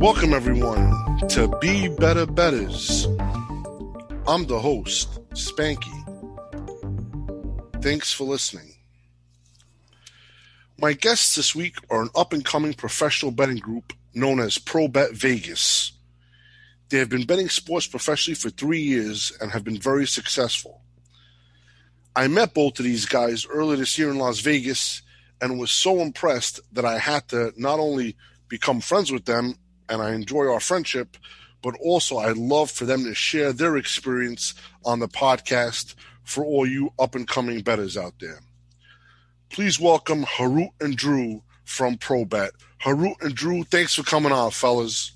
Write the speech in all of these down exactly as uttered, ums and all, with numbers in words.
Welcome, everyone, to Be Better Betters. I'm the host, Spanky. Thanks for listening. My guests this week are an up-and-coming professional betting group known as ProBet Vegas. They have been betting sports professionally for three years and have been very successful. I met both of these guys earlier this year in Las Vegas and was so impressed that I had to not only become friends with them, and I enjoy our friendship, but also I'd love for them to share their experience on the podcast for all you up-and-coming bettors out there. Please welcome Harut and Drew from ProBet. Harut and Drew, thanks for coming on, fellas.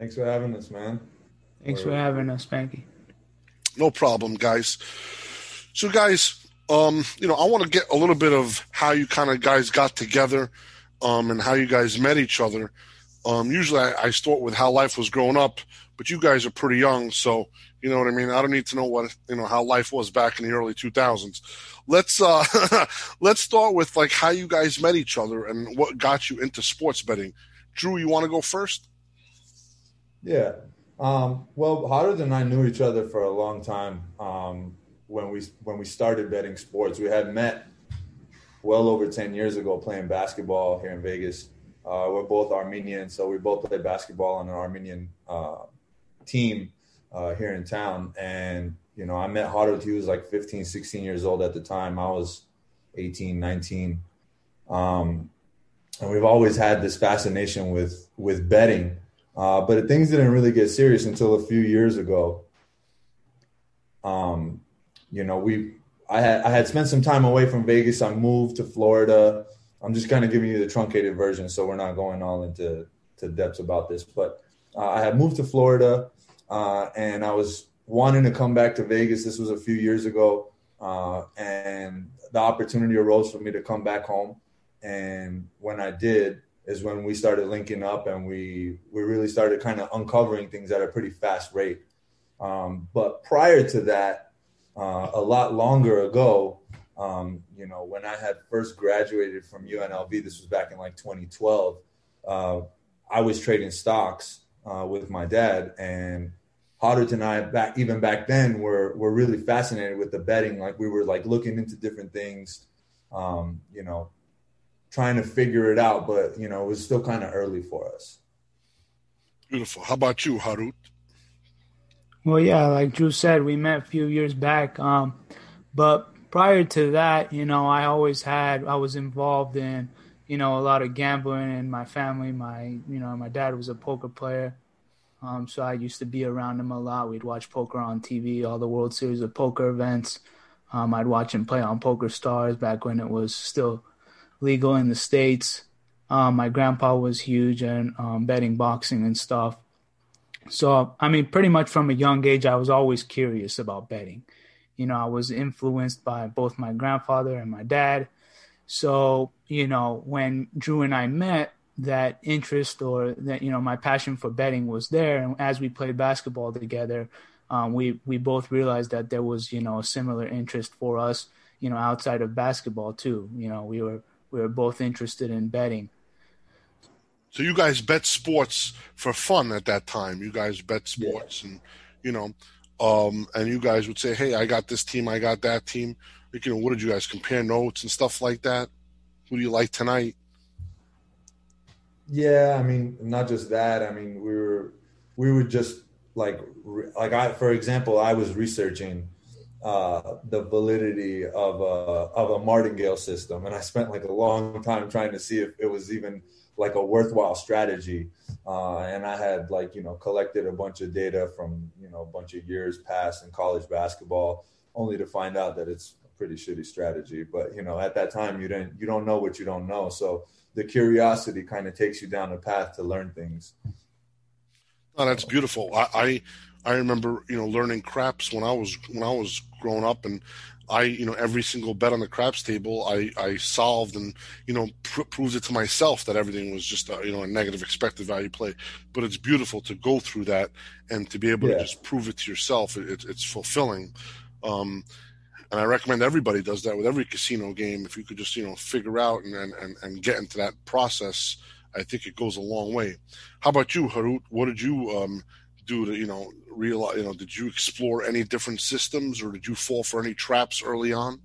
Thanks for having us, man. Thanks for having us, Spanky. No problem, guys. So, guys, um, you know, I want to get a little bit of how you kind of guys got together um, and how you guys met each other. Um, usually I, I start with how life was growing up, but you guys are pretty young, so you know what I mean? I don't need to know what you know how life was back in the early two thousands. Let's uh, let's start with like how you guys met each other and what got you into sports betting. Drew, you want to go first? Yeah. Um, well, Harut and I knew each other for a long time. Um, when we when we started betting sports, we had met well over ten years ago playing basketball here in Vegas. Uh, we're both Armenian, so we both played basketball on an Armenian uh, team uh, here in town. And, you know, I met Harut. He was like fifteen, sixteen years old at the time. I was eighteen, nineteen. Um, and we've always had this fascination with, with betting. Uh, but things didn't really get serious until a few years ago. Um, you know, we I had I had spent some time away from Vegas. I moved to Florida. I'm just kind of giving you the truncated version, so we're not going all into to depths about this. But uh, I had moved to Florida, uh, and I was wanting to come back to Vegas. This was a few years ago, uh, and the opportunity arose for me to come back home. And when I did is when we started linking up, and we, we really started kind of uncovering things at a pretty fast rate. Um, but prior to that, uh, a lot longer ago, Um, you know, when I had first graduated from U N L V, this was back in like twenty twelve, uh, I was trading stocks uh, with my dad, and Harut and I, back, even back then, were, were really fascinated with the betting. Like we were like looking into different things, um, you know, trying to figure it out, but, you know, it was still kind of early for us. Beautiful. How about you, Harut? Well, yeah, like Drew said, we met a few years back, um, but prior to that, you know, I always had, I was involved in, you know, a lot of gambling in my family. My, you know, my dad was a poker player. Um, so I used to be around him a lot. We'd watch poker on T V, all the World Series of Poker events. Um, I'd watch him play on Poker Stars back when it was still legal in the States. Um, my grandpa was huge in um, betting boxing and stuff. So, I mean, pretty much from a young age, I was always curious about betting. You know, I was influenced by both my grandfather and my dad. So, you know, when Drew and I met, that interest or that, you know, my passion for betting was there. And as we played basketball together, um, we, we both realized that there was, you know, a similar interest for us, you know, outside of basketball too. You know, we were, we were both interested in betting. So you guys bet sports for fun at that time. You guys bet sports yeah. and, you know, Um, and you guys would say, hey, I got this team, I got that team. Like, you know, what did you guys compare notes and stuff like that? Who do you like tonight? Yeah, I mean, not just that. I mean, we were, we would just like, like I, for example, I was researching uh, the validity of a, of a Martingale system. And I spent like a long time trying to see if it was even like a worthwhile strategy. Uh, and I had like, you know, collected a bunch of data from, you know, a bunch of years past in college basketball, only to find out that it's a pretty shitty strategy. But, you know, at that time you didn't, you don't know what you don't know. So the curiosity kind of takes you down a path to learn things. Oh, that's beautiful. I, I, I remember, you know, learning craps when I was, when I was growing up, and I, you know, every single bet on the craps table, I, I solved and, you know, pr- proved it to myself that everything was just, a, you know, a negative expected value play. But it's beautiful to go through that and to be able yeah. to just prove it to yourself. It, it, it's fulfilling. Um, and I recommend everybody does that with every casino game. If you could just, you know, figure out and, and, and get into that process, I think it goes a long way. How about you, Harut? What did you um, do to, you know, realize, you know, did you explore any different systems, or did you fall for any traps early on?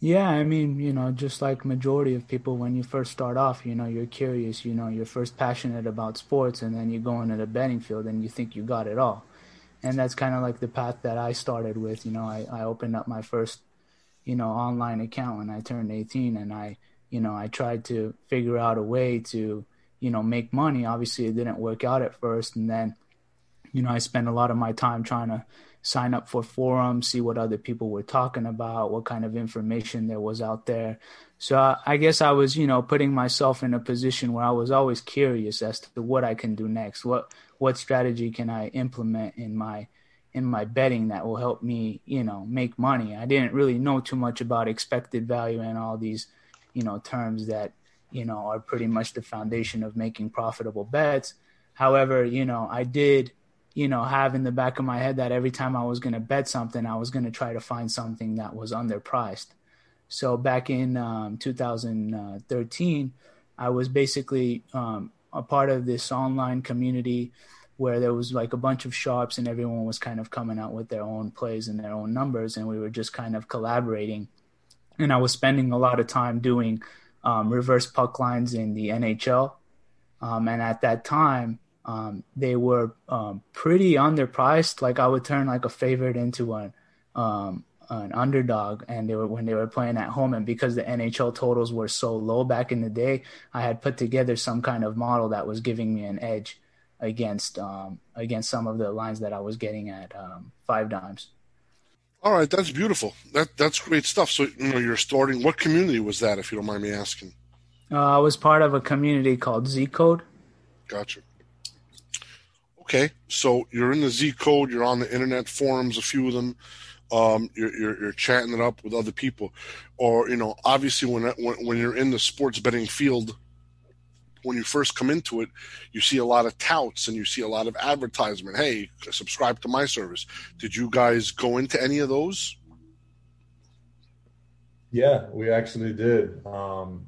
Yeah, I mean, you know, just like majority of people, when you first start off, you know, you're curious, you know, you're first passionate about sports, and then you go into the betting field and you think you got it all. And that's kind of like the path that I started with. You know, I, I opened up my first, you know, online account when I turned eighteen, and I, you know, I tried to figure out a way to, you know, make money. Obviously, it didn't work out at first. And then, you know, I spent a lot of my time trying to sign up for forums, see what other people were talking about, what kind of information there was out there. So I, I guess I was, you know, putting myself in a position where I was always curious as to what I can do next. What what strategy can I implement in my in my betting that will help me, you know, make money? I didn't really know too much about expected value and all these, you know, terms that, you know, are pretty much the foundation of making profitable bets. However, you know, I did, you know, have in the back of my head that every time I was going to bet something, I was going to try to find something that was underpriced. So back in um, two thousand thirteen, I was basically um, a part of this online community where there was like a bunch of sharps, and everyone was kind of coming out with their own plays and their own numbers, and we were just kind of collaborating. And I was spending a lot of time doing um, reverse puck lines in the N H L. Um, and at that time, um, they were um, pretty underpriced. Like I would turn like a favorite into an, um, an underdog, and they were when they were playing at home. And because the N H L totals were so low back in the day, I had put together some kind of model that was giving me an edge against um, against some of the lines that I was getting at um, Five Dimes. All right, that's beautiful. That that's great stuff. So, you know, you're starting. What community was that, if you don't mind me asking? Uh, I was part of a community called Z Code. Gotcha. Okay, so you're in the Z Code. You're on the internet forums, a few of them. Um, you're, you're you're chatting it up with other people, or you know, obviously when when when you're in the sports betting field, when you first come into it, you see a lot of touts and you see a lot of advertisement. Hey, subscribe to my service. Did you guys go into any of those? Yeah, we actually did. Um,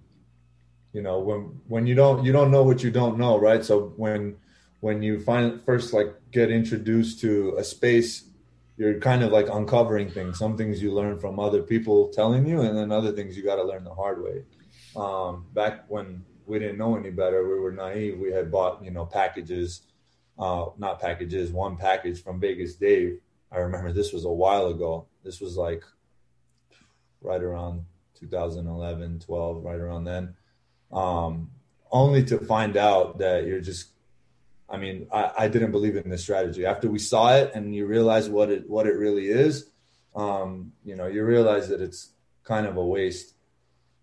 you know, when, when you don't, you don't know what you don't know, right? So when, when you find first, like get introduced to a space, you're kind of like uncovering things. Some things you learn from other people telling you, and then other things you got to learn the hard way. Um, back when, we didn't know any better. We were naive. We had bought, you know, packages, uh, not packages, one package from Vegas Dave. I remember this was a while ago. This was like right around two thousand eleven, twelve, right around then. Um, only to find out that you're just, I mean, I, I didn't believe in this strategy. After we saw it and you realize what it, what it really is, um, you know, you realize that it's kind of a waste.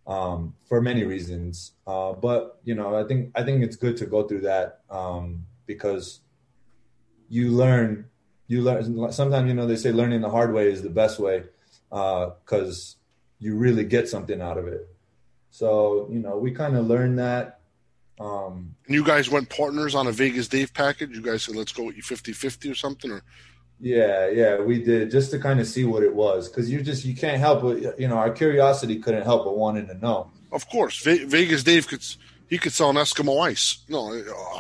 Um, for many reasons. Uh, but, you know, I think I think it's good to go through that um, because you learn, you learn. Sometimes, you know, they say learning the hard way is the best way because uh, you really get something out of it. So, you know, we kind of learned that. Um, and you guys went partners on a Vegas Dave package? You guys said, let's go with you fifty-fifty or something? Or? Yeah, yeah, we did, just to kind of see what it was, because you just you can't help but, you know, our curiosity couldn't help but wanting to know. Of course, Ve- Vegas Dave could he could sell an Eskimo ice. No,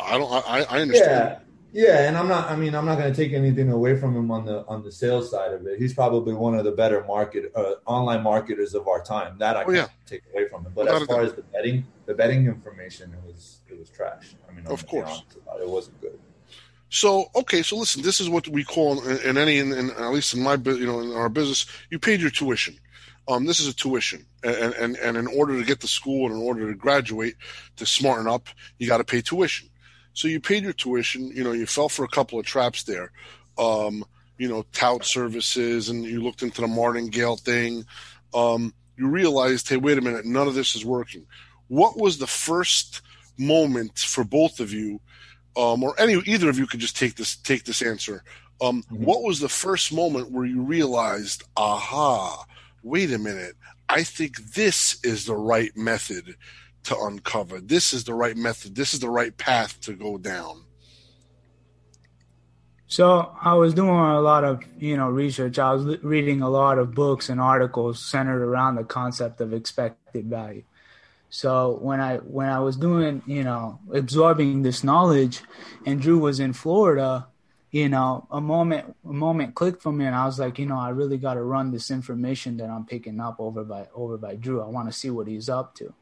I don't. I, I understand. Yeah, yeah, and I'm not. I mean, I'm not going to take anything away from him on the on the sales side of it. He's probably one of the better market uh, online marketers of our time. That I can't oh, yeah. take away from him. But Without as far as the betting, the betting information, it was it was trash. I mean, I'm of course, it. it wasn't good. So, okay, so listen, this is what we call, in, in any, in, in, at least in my, you know, in our business, you paid your tuition. Um, this is a tuition. And, and, and in order to get to school and in order to graduate, to smarten up, you got to pay tuition. So you paid your tuition, you know, you fell for a couple of traps there. Um, you know, tout services, and you looked into the Martingale thing. Um, you realized, hey, wait a minute, none of this is working. What was the first moment for both of you? Um, or any either of you could just take this take this answer. Um, mm-hmm. What was the first moment where you realized, aha, wait a minute, I think this is the right method to uncover. This is the right method. This is the right path to go down. So I was doing a lot of, you know, research. I was li- reading a lot of books and articles centered around the concept of expected value. So when I when I was doing, you know, absorbing this knowledge, and Drew was in Florida, you know, a moment a moment clicked for me, and I was like, you know, I really got to run this information that I'm picking up over by over by Drew. I want to see what he's up to.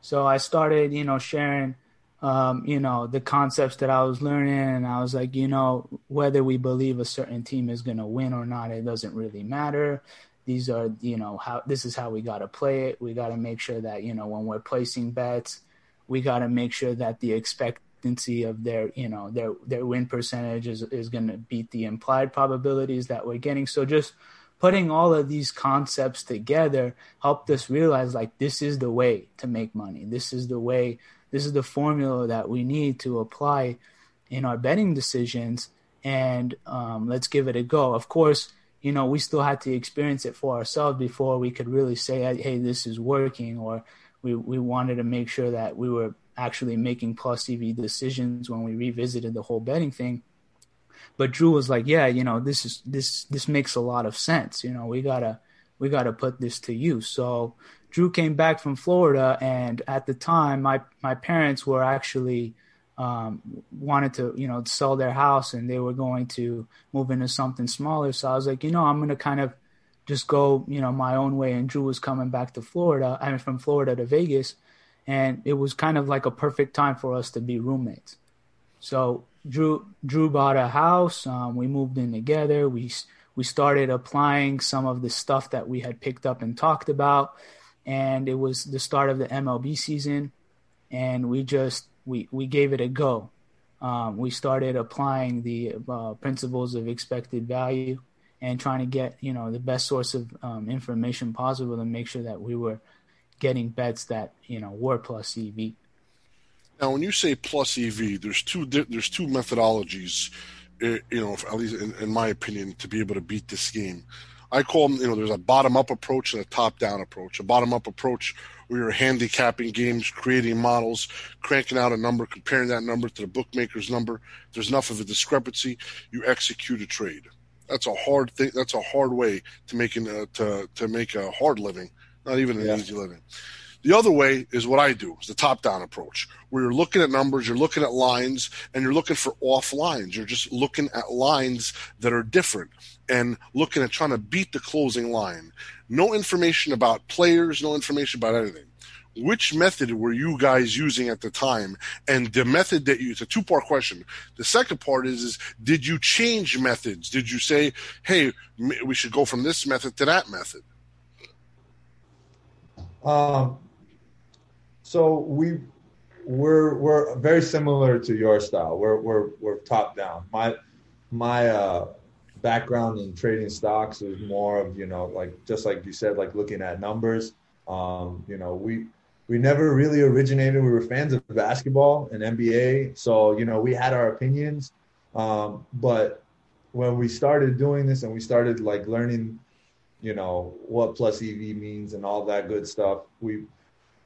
So I started, you know, sharing, um, you know, the concepts that I was learning, and I was like, you know, whether we believe a certain team is going to win or not, it doesn't really matter. These are, you know, how this is how we got to play it. We got to make sure that, you know, when we're placing bets, we got to make sure that the expectancy of their, you know, their their win percentage is, is going to beat the implied probabilities that we're getting. So just putting all of these concepts together helped us realize, like, this is the way to make money. This is the way, this is the formula that we need to apply in our betting decisions, and um, let's give it a go. Of course, you know, we still had to experience it for ourselves before we could really say, hey, this is working, or we, we wanted to make sure that we were actually making plus E V decisions when we revisited the whole betting thing. But Drew was like, yeah, you know, this is this this makes a lot of sense. You know, we gotta we gotta put this to use. So Drew came back from Florida, and at the time my, my parents were actually Um, wanted to, you know, sell their house, and they were going to move into something smaller. So I was like, you know, I'm going to kind of just go, you know, my own way. And Drew was coming back to Florida. I mean, from Florida to Vegas. And it was kind of like a perfect time for us to be roommates. So Drew, Drew bought a house. Um, we moved in together. We, we started applying some of the stuff that we had picked up and talked about. And it was the start of the M L B season. And we just, We we gave it a go. Um, we started applying the uh, principles of expected value and trying to get, you know, the best source of um, information possible, and make sure that we were getting bets that, you know, were plus E V. Now, when you say plus E V, there's two there's two methodologies, you know, at least in, in my opinion, to be able to beat this game. I call them, you know, there's a bottom-up approach and a top-down approach. A bottom-up approach where you're handicapping games, creating models, cranking out a number, comparing that number to the bookmaker's number. If there's enough of a discrepancy, you execute a trade. That's a hard thing. That's a hard way to make an, uh, to to make a hard living, not even an yeah. easy living. The other way is what I do, is the top-down approach, where you're looking at numbers, you're looking at lines, and you're looking for off lines. You're just looking at lines that are different and looking at trying to beat the closing line. No information about players, no information about anything. Which method were you guys using at the time? And the method that you, it's a two-part question. The second part is, is did you change methods? Did you say, hey, we should go from this method to that method? Um. So we we're we're very similar to your style. We're we're we're top down. My my uh, background in trading stocks was more of, you know, like just like you said, like looking at numbers. Um, you know, we we never really originated. We were fans of basketball and N B A, so, you know, we had our opinions. Um, but when we started doing this and we started like learning, you know, what plus E V means and all that good stuff, we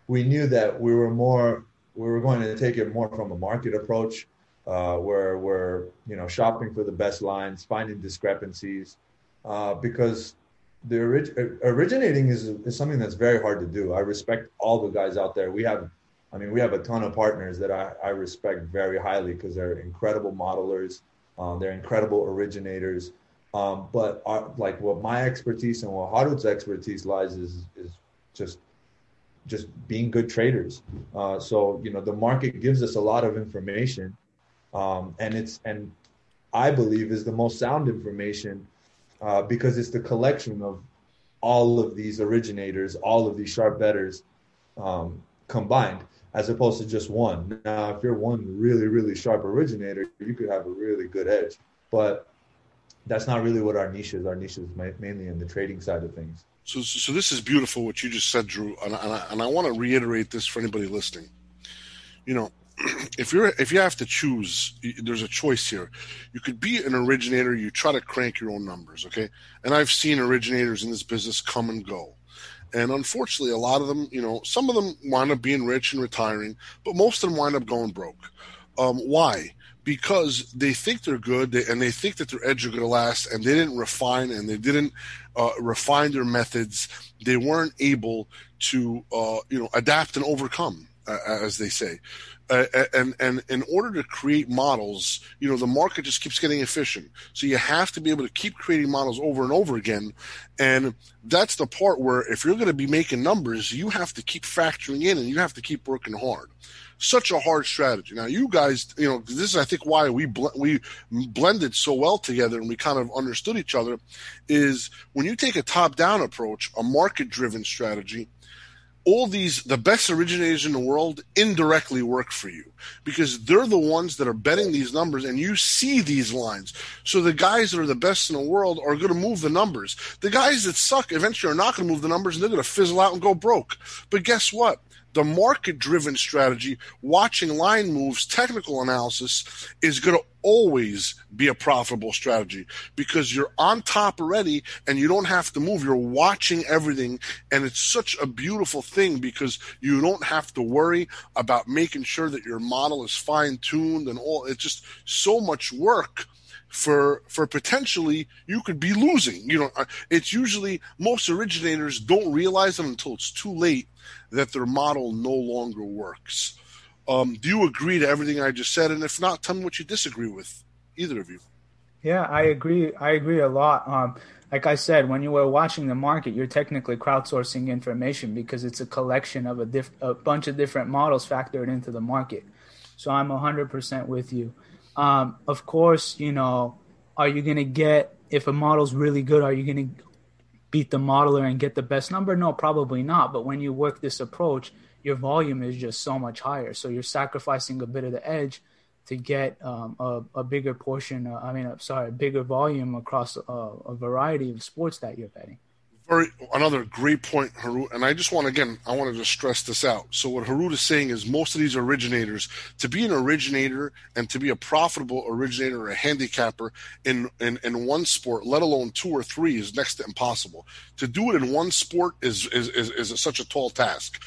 we knew that we were more, we were going to take it more from a market approach, uh, where we're, you know, shopping for the best lines, finding discrepancies, uh, because the orig- originating is, is something that's very hard to do. I respect all the guys out there. We have, I mean, we have a ton of partners that I, I respect very highly because they're incredible modelers. Um, they're incredible originators. Um, but our, like what my expertise and what Harut's expertise lies is, is just, just being good traders. Uh, so, you know, the market gives us a lot of information, um, and it's, and I believe is the most sound information, uh, because it's the collection of all of these originators, all of these sharp bettors, um, combined, as opposed to just one. Now, if you're one really, really sharp originator, you could have a really good edge, but that's not really what our niche is. Our niche is mainly in the trading side of things. So, so this is beautiful what you just said, Drew, and and I, and I want to reiterate this for anybody listening. You know, if you're if you have to choose, there's a choice here. You could be an originator. You try to crank your own numbers, okay? And I've seen originators in this business come and go, and unfortunately, a lot of them, you know, some of them wind up being rich and retiring, but most of them wind up going broke. Um, why? because they think they're good and they think that their edge are going to last, and they didn't refine and they didn't uh, refine their methods. They weren't able to uh, you know adapt and overcome, uh, as they say. Uh, and, and in order to create models, you know, the market just keeps getting efficient. So you have to be able to keep creating models over and over again. And that's the part where if you're going to be making numbers, you have to keep factoring in and you have to keep working hard. Such a hard strategy. Now, you guys, you know, this is, I think, why we bl- we blended so well together and we kind of understood each other, is when you take a top-down approach, a market-driven strategy, all these, the best originators in the world indirectly work for you because they're the ones that are betting these numbers and you see these lines. So the guys that are the best in the world are going to move the numbers. The guys that suck eventually are not going to move the numbers and they're going to fizzle out and go broke. But guess what? The market-driven strategy, watching line moves, technical analysis, is going to always be a profitable strategy because you're on top already and you don't have to move. You're watching everything, and it's such a beautiful thing because you don't have to worry about making sure that your model is fine-tuned and all. It's just so much work for for potentially you could be losing. You know, it's usually most originators don't realize it until it's too late that their model no longer works. Um, do you agree to everything I just said? And if not, tell me what you disagree with, either of you. Yeah, I agree. I agree a lot. Um, like I said, when you were watching the market, you're technically crowdsourcing information because it's a collection of a, diff- a bunch of different models factored into the market. So I'm one hundred percent with you. Um, of course, you know, are you going to get, if a model's really good, are you going to beat the modeler and get the best number? No, probably not. But when you work this approach, your volume is just so much higher. So you're sacrificing a bit of the edge to get um, a, a bigger portion. Uh, I mean, I'm sorry, a bigger volume across a, a variety of sports that you're betting. Very, another great point, Harut. And I just want, again, I want to just stress this out. So what Harut is saying is most of these originators, to be an originator and to be a profitable originator or a handicapper in, in, in one sport, let alone two or three, is next to impossible. To do it in one sport is, is, is, is such a tall task.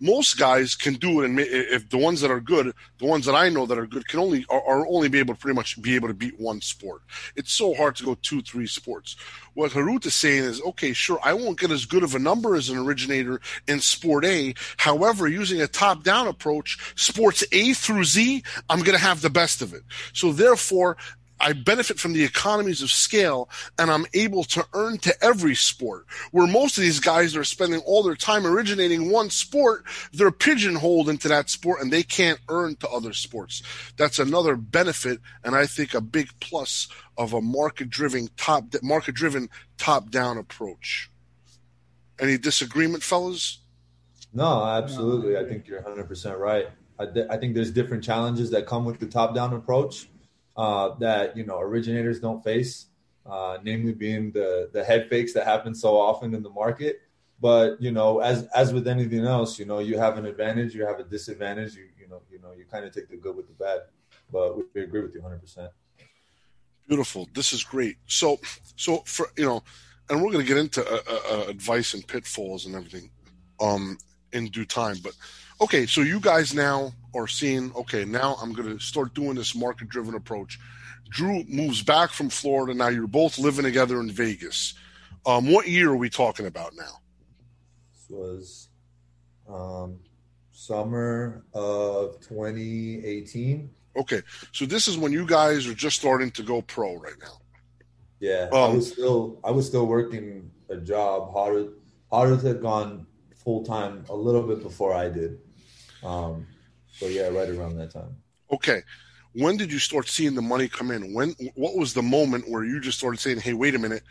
Most guys can do it, and if the ones that are good, the ones that I know that are good, can only are, are only be able to pretty much be able to beat one sport. It's so hard to go two, three sports. What Harut is saying is, okay, sure, I won't get as good of a number as an originator in sport A. However, using a top-down approach, sports A through Z, I'm going to have the best of it. So therefore, I benefit from the economies of scale, and I'm able to earn to every sport. Where most of these guys are spending all their time originating one sport, they're pigeonholed into that sport, and they can't earn to other sports. That's another benefit, and I think a big plus of a market-driven, top, market-driven top-down approach. Any disagreement, fellas? No, absolutely. I think you're one hundred percent right. I, th- I think there's different challenges that come with the top-down approach. Uh, that, you know, originators don't face, uh, namely being the, the head fakes that happen so often in the market. But, you know, as, as with anything else, you know, you have an advantage, you have a disadvantage, you, you know, you know, you kind of take the good with the bad, but we agree with you one hundred percent. Beautiful. This is great. So, so for, you know, and we're going to get into uh, uh, advice and pitfalls and everything, um, in due time, but okay, so you guys now are seeing, okay, now I'm going to start doing this market-driven approach. Drew moves back from Florida. Now you're both living together in Vegas. Um, what year are we talking about now? This was um, summer of twenty eighteen. Okay, so this is when you guys are just starting to go pro right now. Yeah, um, I was still I was still working a job. Harut Harut had gone full-time a little bit before I did. Um, so yeah, right around that time. Okay. When did you start seeing the money come in? When? What was the moment where you just started saying, hey, wait a minute,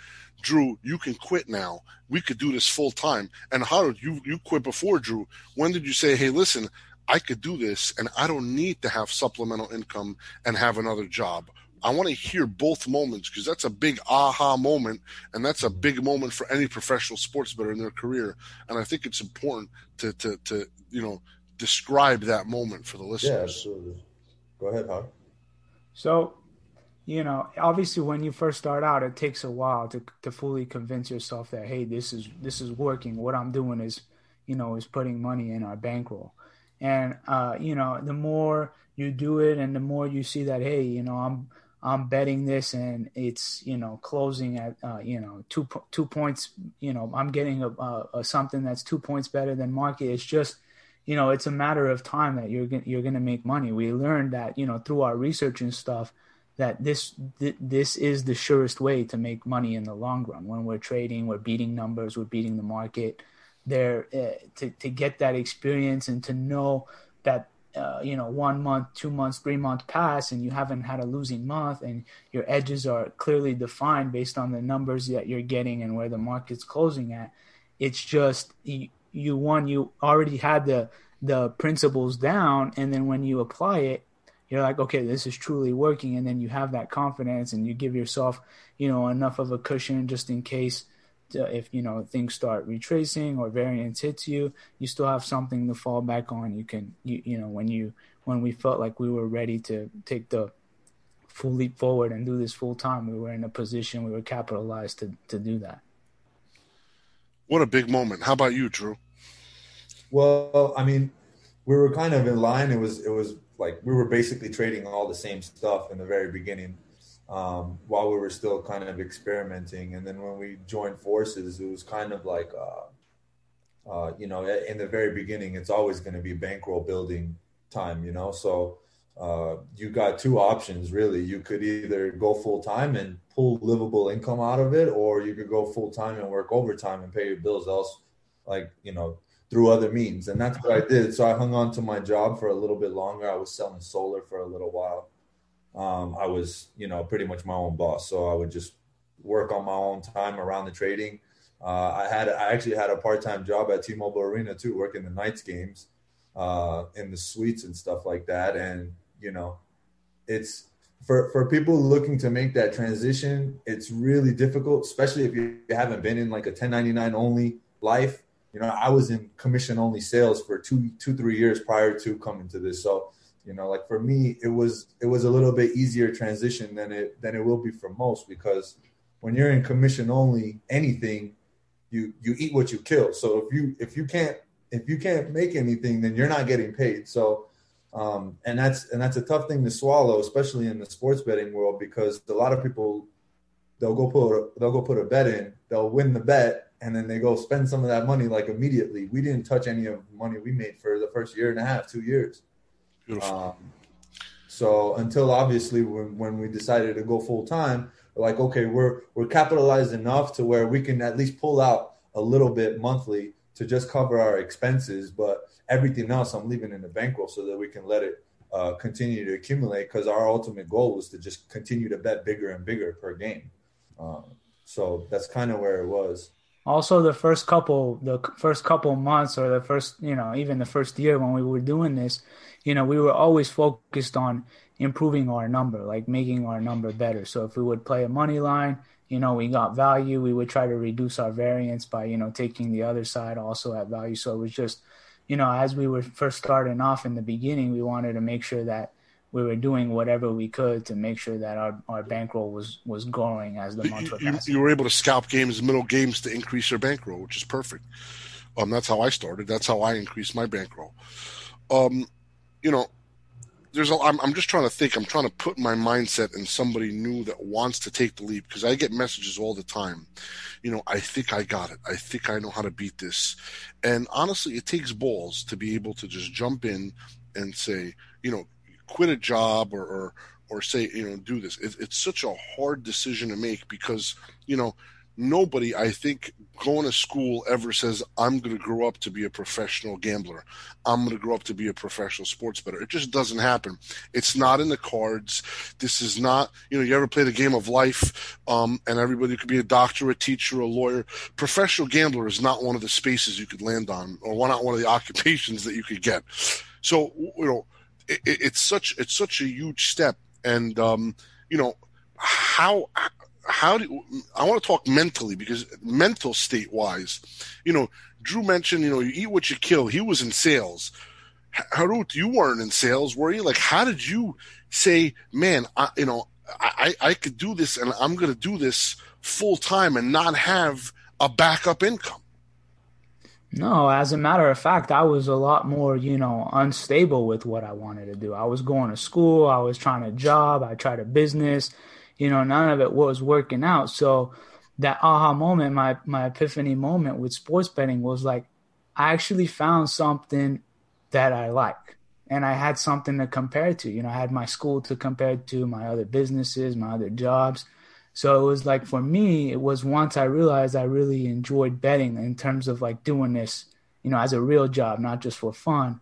Drew, you can quit now. We could do this full time. And how did you, you quit before Drew? When did you say, hey, listen, I could do this and I don't need to have supplemental income and have another job? I want to hear both moments because that's a big aha moment, and that's a big moment for any professional sports bettor in their career. And I think it's important to, to, to you know, describe that moment for the listeners. Yeah, absolutely. Go ahead, Howard. So, you know, obviously when you first start out, it takes a while to to fully convince yourself that, hey, this is this is working. What I'm doing is, you know, is putting money in our bankroll. And, uh, you know, the more you do it and the more you see that, hey, you know, I'm I'm betting this and it's, you know, closing at, uh, you know, two two points, you know, I'm getting a, a, a something that's two points better than market. It's just, you know, it's a matter of time that you're, you're going to make money. We learned that, you know, through our research and stuff, that this th- this is the surest way to make money in the long run. When we're trading, we're beating numbers, we're beating the market. There uh, to to get that experience and to know that uh, you know one month, two months, three months pass and you haven't had a losing month, and your edges are clearly defined based on the numbers that you're getting and where the market's closing at. It's just you, you won. You already had the the principles down, and then when you apply it, you're like, okay, this is truly working, and then you have that confidence, and you give yourself you know enough of a cushion just in case. If, you know, things start retracing or variance hits you, you still have something to fall back on. You can, you, you know, when you, when we felt like we were ready to take the full leap forward and do this full time, we were in a position, we were capitalized to, to do that. What a big moment. How about you, Drew? Well, I mean, we were kind of in line. It was, it was like, we were basically trading all the same stuff in the very beginning. Um, while we were still kind of experimenting. And then when we joined forces, it was kind of like, uh, uh, you know, in the very beginning, it's always going to be bankroll building time, you know? So uh, you got two options, really. You could either go full time and pull livable income out of it, or you could go full time and work overtime and pay your bills else, like, you know, through other means. And that's what I did. So I hung on to my job for a little bit longer. I was selling solar for a little while. Um, I was, you know, pretty much my own boss. So I would just work on my own time around the trading. Uh, I had, I actually had a part-time job at T-Mobile Arena too, working the nights games, uh, in the suites and stuff like that. And, you know, it's for, for people looking to make that transition, it's really difficult, especially if you haven't been in like a ten ninety-nine only life. You know, I was in commission only sales for two, two, three years prior to coming to this. So, you know, like for me, it was it was a little bit easier transition than it than it will be for most, because when you're in commission only anything, you you eat what you kill. So if you if you can't if you can't make anything, then you're not getting paid. So um, and that's and that's a tough thing to swallow, especially in the sports betting world, because a lot of people they'll go put a, they'll go put a bet in, they'll win the bet, and then they go spend some of that money like immediately. We didn't touch any of the money we made for the first year and a half, two years. Um, so until obviously when, when we decided to go full time, like, okay, we're, we're capitalized enough to where we can at least pull out a little bit monthly to just cover our expenses, but everything else I'm leaving in the bankroll so that we can let it uh, continue to accumulate. Cause our ultimate goal was to just continue to bet bigger and bigger per game. Um, so that's kind of where it was. Also, the first couple, the first couple months, or the first, you know, even the first year when we were doing this, you know, we were always focused on improving our number, like making our number better. So if we would play a money line, you know, we got value. We would try to reduce our variance by, you know, taking the other side also at value. So it was just, you know, as we were first starting off in the beginning, we wanted to make sure that we were doing whatever we could to make sure that our, our bankroll was, was growing as the months were passing. You, you were able to scalp games, middle games to increase your bankroll, which is perfect. Um, that's how I started. That's how I increased my bankroll. Um, you know, there's. A, I'm, I'm just trying to think. I'm trying to put my mindset in somebody new that wants to take the leap, because I get messages all the time. You know, I think I got it. I think I know how to beat this. And honestly, it takes balls to be able to just jump in and say, you know, quit a job or, or, or say, you know, do this. It, it's such a hard decision to make, because, you know, nobody, I think, going to school ever says, I'm going to grow up to be a professional gambler. I'm going to grow up to be a professional sports bettor. It just doesn't happen. It's not in the cards. This is not, you know, you ever play the game of life, um, and everybody could be a doctor, a teacher, a lawyer. Professional gambler is not one of the spaces you could land on, or not one of the occupations that you could get. So, you know, It, it, it's such it's such a huge step, and um, you know how how do I want to talk mentally, because mental state wise, you know, Drew mentioned, you know, you eat what you kill. He was in sales. Harut, you weren't in sales, were you? Like, how did you say, man, I, you know, I, I could do this, and I'm going to do this full time and not have a backup income? No, as a matter of fact, I was a lot more, you know, unstable with what I wanted to do. I was going to school. I was trying a job. I tried a business. You know, none of it was working out. So that aha moment, my my epiphany moment with sports betting was like, I actually found something that I like. And I had something to compare to. You know, I had my school to compare to, my other businesses, my other jobs. So it was like, for me, it was once I realized I really enjoyed betting in terms of like doing this, you know, as a real job, not just for fun.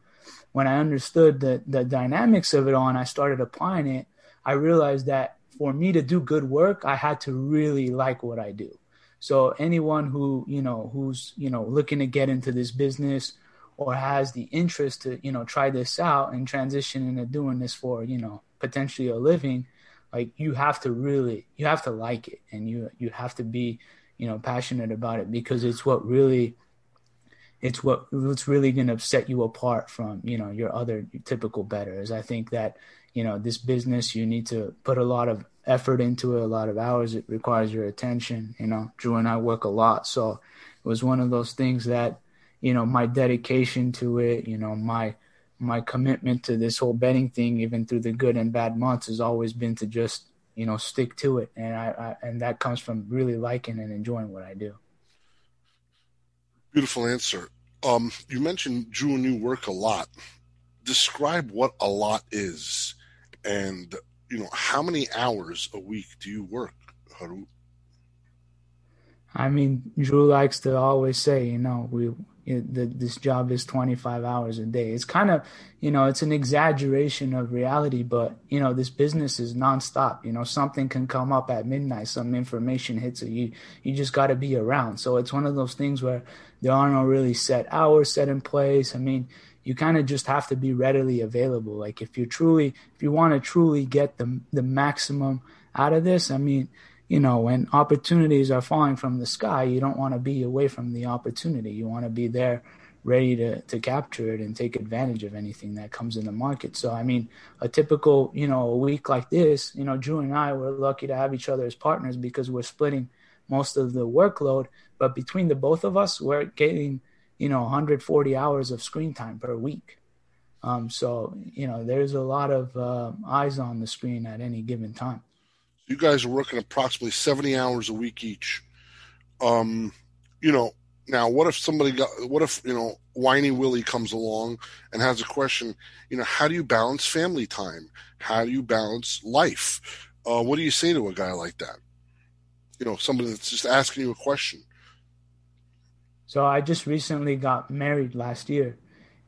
When I understood the, the dynamics of it all and I started applying it, I realized that for me to do good work, I had to really like what I do. So anyone who, you know, who's, you know, looking to get into this business or has the interest to, you know, try this out and transition into doing this for, you know, potentially a living, like you have to really, you have to like it and you, you have to be, you know, passionate about it because it's what really, it's what, it's really going to set you apart from, you know, your other typical bettors. I think that, you know, this business, you need to put a lot of effort into it, a lot of hours. It requires your attention. You know, Drew and I work a lot. So it was one of those things that, you know, my dedication to it, you know, my my commitment to this whole betting thing, even through the good and bad months, has always been to just, you know, stick to it. And I, I and that comes from really liking and enjoying what I do. Beautiful answer. Um, you mentioned, Drew, and you work a lot. Describe what a lot is and, you know, how many hours a week do you work, Haru? I mean, Drew likes to always say, you know, we – It, the, this job is twenty-five hours a day. It's kind of, you know, it's an exaggeration of reality, but, you know, this business is nonstop. You know, something can come up at midnight, some information hits it. You, you just got to be around. So it's one of those things where there are no really set hours set in place. I mean, you kind of just have to be readily available. Like if you truly, if you want to truly get the the maximum out of this, I mean, you know, when opportunities are falling from the sky, you don't want to be away from the opportunity. You want to be there ready to, to capture it and take advantage of anything that comes in the market. So, I mean, a typical, you know, a week like this, you know, Drew and I were lucky to have each other as partners because we're splitting most of the workload. But between the both of us, we're getting, you know, one hundred forty hours of screen time per week. Um, so, you know, there's a lot of uh, eyes on the screen at any given time. You guys are working approximately seventy hours a week each. Um, you know, now what if somebody got, what if, you know, Whiny Willie comes along and has a question, you know, how do you balance family time? How do you balance life? Uh, what do you say to a guy like that? You know, somebody that's just asking you a question. So I just recently got married last year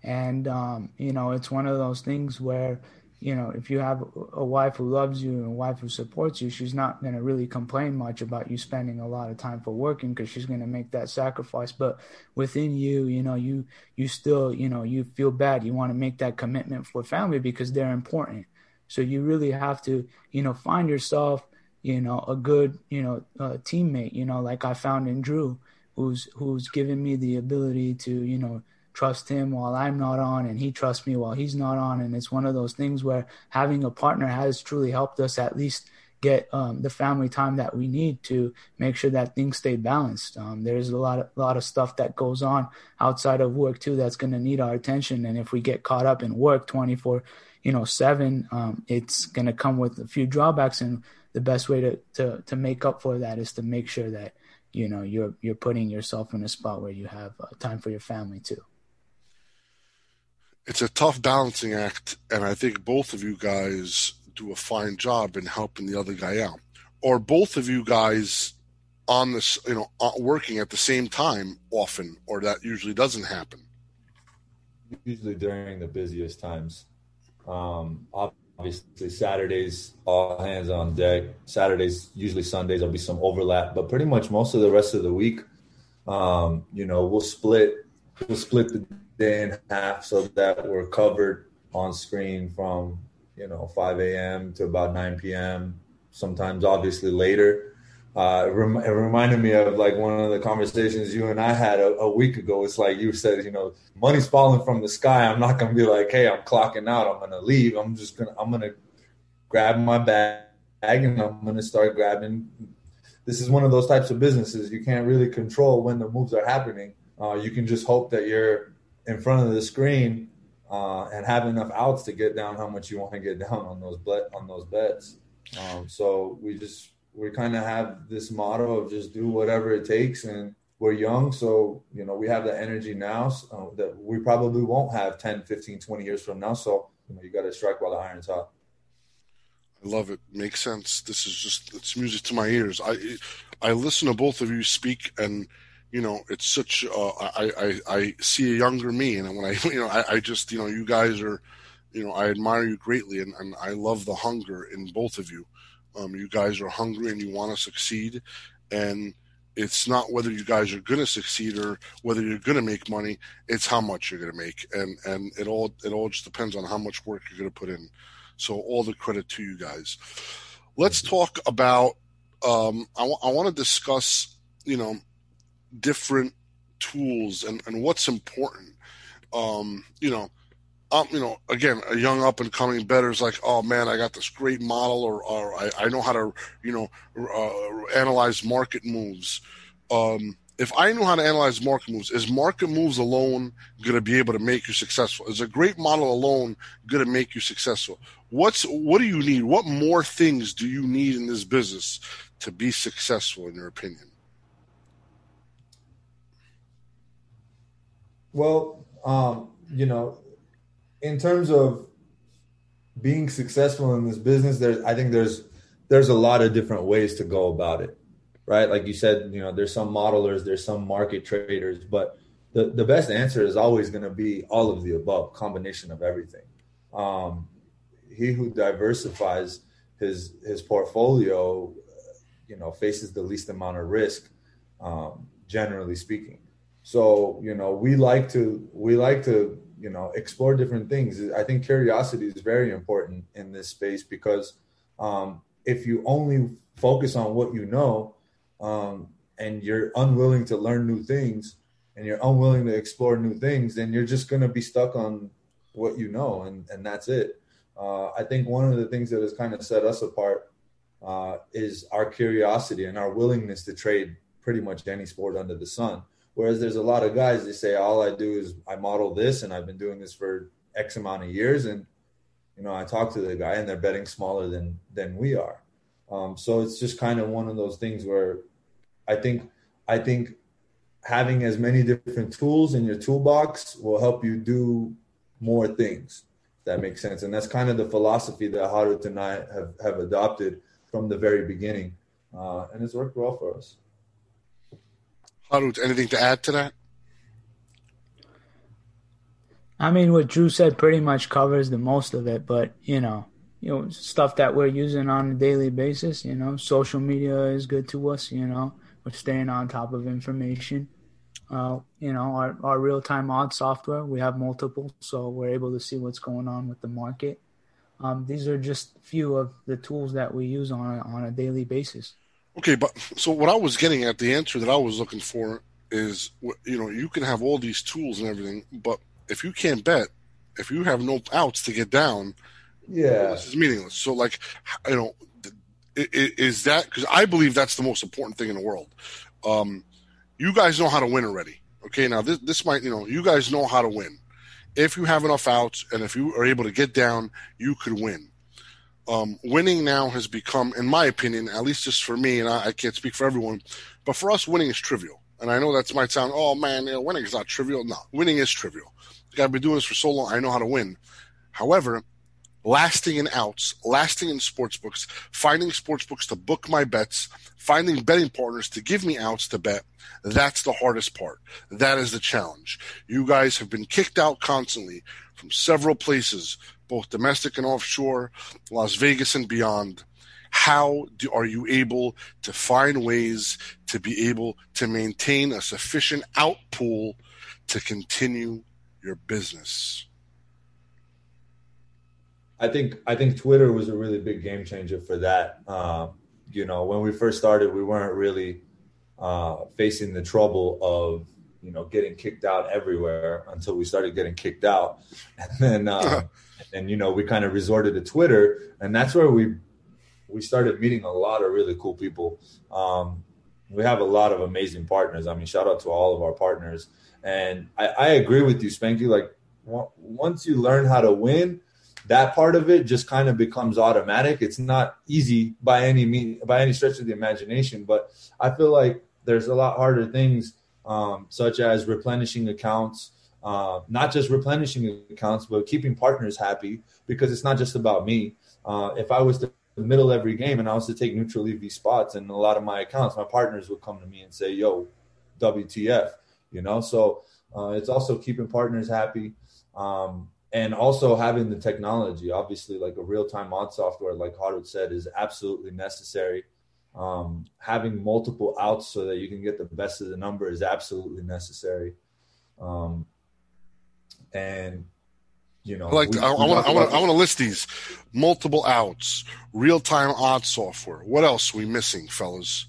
and, um, you know, it's one of those things where, you know, if you have a wife who loves you and a wife who supports you, she's not going to really complain much about you spending a lot of time for working because she's going to make that sacrifice. But within you, you know, you you still, you know, you feel bad. You want to make that commitment for family because they're important. So you really have to, you know, find yourself, you know, a good, you know, uh, teammate, you know, like I found in Drew, who's who's given me the ability to, you know, trust him while I'm not on and he trusts me while he's not on. And it's one of those things where having a partner has truly helped us at least get um, the family time that we need to make sure that things stay balanced. Um, there's a lot of, lot of stuff that goes on outside of work too that's going to need our attention. And if we get caught up in work twenty-four, you know, seven, um, it's going to come with a few drawbacks. And the best way to, to, to make up for that is to make sure that, you know, you're, you're putting yourself in a spot where you have uh, time for your family too. It's a tough balancing act, and I think both of you guys do a fine job in helping the other guy out. Or both of you guys on this, you know, working at the same time often, or that usually doesn't happen. Usually during the busiest times. Um, obviously, Saturdays, all hands on deck. Saturdays, usually Sundays, there'll be some overlap, but pretty much most of the rest of the week, um, you know, we'll split. We'll split the day in half so that we're covered on screen from, you know, five a.m. to about nine p.m., sometimes obviously later. Uh, it, rem- it reminded me of, like, one of the conversations you and I had a, a week ago. It's like you said, you know, money's falling from the sky. I'm not going to be like, hey, I'm clocking out. I'm going to leave. I'm just going to – I'm going to grab my bag and I'm going to start grabbing. This is one of those types of businesses you can't really control when the moves are happening. Uh, you can just hope that you're in front of the screen uh, and have enough outs to get down how much you want to get down on those bet on those bets. Um, so we just we kind of have this motto of just do whatever it takes, and we're young, so you know we have the energy now uh, that we probably won't have ten, fifteen, twenty years from now. So you know you got to strike while the iron's hot. I love it. Makes sense. This is just it's music to my ears. I I listen to both of you speak, and you know it's such. Uh, I, I I see a younger me, and when I you know I, I just you know you guys are, you know I admire you greatly, and, and I love the hunger in both of you. Um, you guys are hungry and you want to succeed, and it's not whether you guys are going to succeed or whether you're going to make money. It's how much you're going to make, and and it all it all just depends on how much work you're going to put in. So all the credit to you guys. Let's talk about, um, I, w- I want to discuss, you know, different tools and, and what's important. Um, you know, um, you know, again, a young up and coming bettor is like, oh man, I got this great model, or, or I, I know how to, you know, uh, analyze market moves. Um, if I knew how to analyze market moves, is market moves alone going to be able to make you successful? Is a great model alone going to make you successful? What's What do you need? What more things do you need in this business to be successful, in your opinion? Well, um, you know, in terms of being successful in this business, there, I think there's there's a lot of different ways to go about it. Right. Like you said, you know, there's some modelers, there's some market traders, but the, the best answer is always going to be all of the above, combination of everything. Um, he who diversifies his his portfolio, you know, faces the least amount of risk, um, generally speaking. So, you know, we like to we like to, you know, explore different things. I think curiosity is very important in this space, because um, if you only focus on what you know, Um, and you're unwilling to learn new things, and you're unwilling to explore new things, then you're just going to be stuck on what you know, and, and that's it. Uh, I think one of the things that has kind of set us apart uh, is our curiosity and our willingness to trade pretty much any sport under the sun. Whereas there's a lot of guys, they say, all I do is I model this, and I've been doing this for X amount of years. And, you know, I talk to the guy and they're betting smaller than, than we are. Um, so it's just kind of one of those things where I think I think having as many different tools in your toolbox will help you do more things, if that makes sense. And that's kind of the philosophy that Harout and I have, have adopted from the very beginning. Uh, and it's worked well for us. Harout, anything to add to that? I mean, what Drew said pretty much covers the most of it, but, you know. You know, stuff that we're using on a daily basis, you know, social media is good to us, you know, we're staying on top of information. Uh, you know, our, our real-time odds software, we have multiple, so we're able to see what's going on with the market. Um, these are just a few of the tools that we use on, on a daily basis. Okay, but so what I was getting at, the answer that I was looking for is, you know, you can have all these tools and everything, but if you can't bet, if you have no outs to get down, yeah, well, this is meaningless. So, like, you know, is that, because I believe that's the most important thing in the world. Um, you guys know how to win already. Okay, now this this might, you know, you guys know how to win. If you have enough outs and if you are able to get down, you could win. Um, winning now has become, in my opinion, at least just for me, and I, I can't speak for everyone, but for us, winning is trivial. And I know that might sound, oh man, you know, winning is not trivial. No, winning is trivial. I've been doing this for so long, I know how to win. However, lasting in outs, lasting in sportsbooks, finding sportsbooks to book my bets, finding betting partners to give me outs to bet, that's the hardest part. That is the challenge. You guys have been kicked out constantly from several places, both domestic and offshore, Las Vegas and beyond. How do, are you able to find ways to be able to maintain a sufficient out pool to continue your business? I think I think Twitter was a really big game changer for that. Uh, you know, when we first started, we weren't really uh, facing the trouble of, you know, getting kicked out everywhere until we started getting kicked out. And then, uh, and then, you know, we kind of resorted to Twitter. And that's where we we started meeting a lot of really cool people. Um, we have a lot of amazing partners. I mean, shout out to all of our partners. And I, I agree with you, Spanky. Like w- once you learn how to win, that part of it just kind of becomes automatic. It's not easy by any mean, by any stretch of the imagination, but I feel like there's a lot harder things, um, such as replenishing accounts, uh, not just replenishing accounts, but keeping partners happy, because it's not just about me. Uh, if I was to middle every game and I was to take neutral E V spots and a lot of my accounts, my partners would come to me and say, yo, W T F, you know? So uh, it's also keeping partners happy. Um, And also having the technology, obviously, like a real-time odds software, like Harut said, is absolutely necessary. Um, having multiple outs so that you can get the best of the number is absolutely necessary. Um, and, you know. Like, we, I, I want to list these. Multiple outs, real-time odds software. What else are we missing, fellas?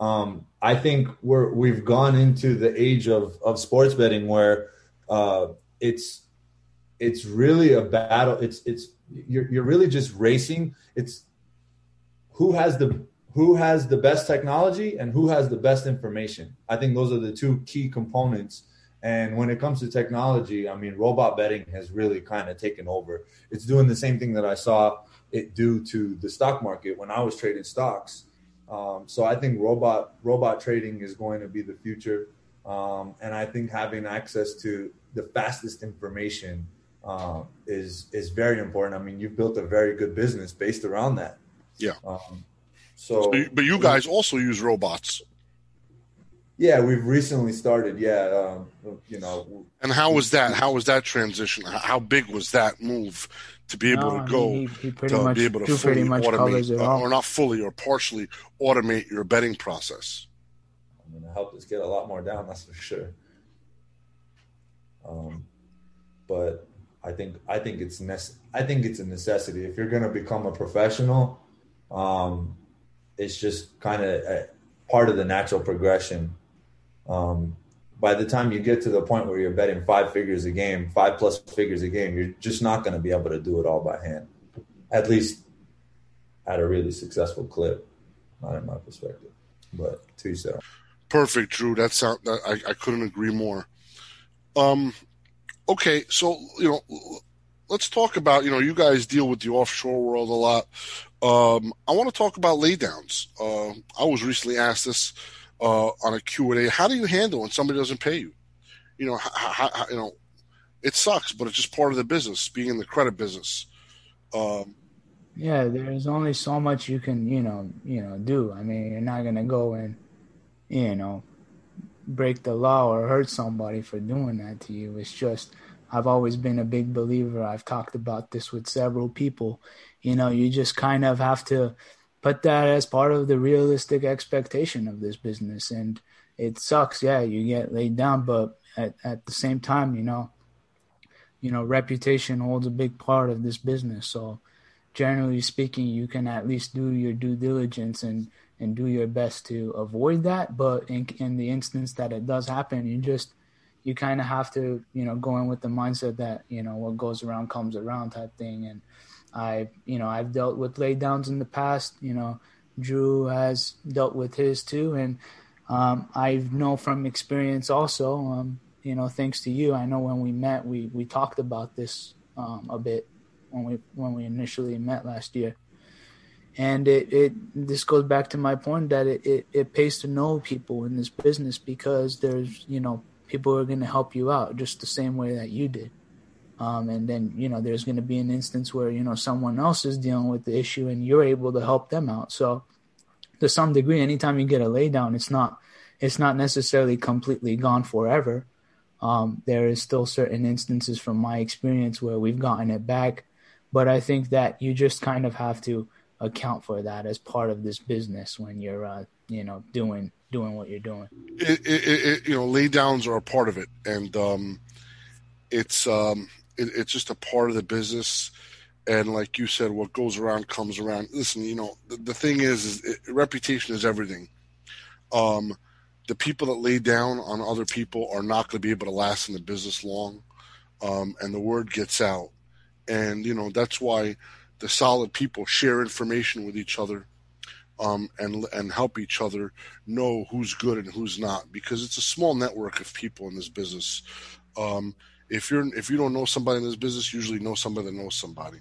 Um, I think we're, we've gone into the age of, of sports betting where uh, it's – It's really a battle. It's it's you're you're really just racing. It's who has the who has the best technology and who has the best information. I think those are the two key components. And when it comes to technology, I mean, robot betting has really kind of taken over. It's doing the same thing that I saw it do to the stock market when I was trading stocks. Um, so I think robot robot trading is going to be the future. Um, and I think having access to the fastest information Um, is is very important. I mean, you've built a very good business based around that. Yeah. Um, so, so, but you guys also use robots. Yeah, we've recently started. Yeah, um, you know. And how was that? How was that transition? How big was that move to be able no, to go he, he to much, be able to fully automate, uh, or not fully or partially automate your betting process? I'm going to help us get a lot more down. That's for sure. Um, but. I think I think it's nece- I think it's a necessity. If you're going to become a professional, um, it's just kind of part of the natural progression. Um, by the time you get to the point where you're betting five figures a game, five plus figures a game, you're just not going to be able to do it all by hand, at least at a really successful clip, not in my perspective, but to yourself. Perfect, Drew. That's how, I, I couldn't agree more. Um. Okay, so, you know, let's talk about, you know, you guys deal with the offshore world a lot. Um, I want to talk about laydowns. Uh, I was recently asked this uh, on a Q and A. How do you handle when somebody doesn't pay you? You know, how, how, you know, it sucks, but it's just part of the business, being in the credit business. Um, yeah, there's only so much you can, you know, you know, do. I mean, you're not going to go and, you know, break the law or hurt somebody for doing that to you. It's just, I've always been a big believer. I've talked about this with several people. You know, you just kind of have to put that as part of the realistic expectation of this business. And it sucks. Yeah, you get laid down, but at, at the same time, you know, you know, reputation holds a big part of this business. So generally speaking, you can at least do your due diligence and and do your best to avoid that. But in, in the instance that it does happen, you just, you kind of have to, you know, go in with the mindset that, you know, what goes around comes around type thing. And I, you know, I've dealt with laydowns in the past, you know, Drew has dealt with his too. And um, I know from experience also, um, you know, thanks to you, I know when we met, we, we talked about this um, a bit when we, when we initially met last year. And it, it this goes back to my point that it, it, it pays to know people in this business, because there's, you know, people are going to help you out just the same way that you did. Um, and then, you know, there's going to be an instance where, you know, someone else is dealing with the issue and you're able to help them out. So to some degree, anytime you get a lay down, it's not, it's not necessarily completely gone forever. Um, there is still certain instances from my experience where we've gotten it back. But I think that you just kind of have to account for that as part of this business when you're, uh, you know, doing doing what you're doing. It, it, it, you know, laydowns are a part of it, and um, it's um, it, it's just a part of the business. And like you said, what goes around comes around. Listen, you know, the, the thing is, is it, reputation is everything. Um, the people that lay down on other people are not going to be able to last in the business long, um, and the word gets out. And you know, that's why the solid people share information with each other. um, and and help each other know who's good and who's not, because it's a small network of people in this business. Um, if you're if you don't know somebody in this business, you usually know somebody that knows somebody.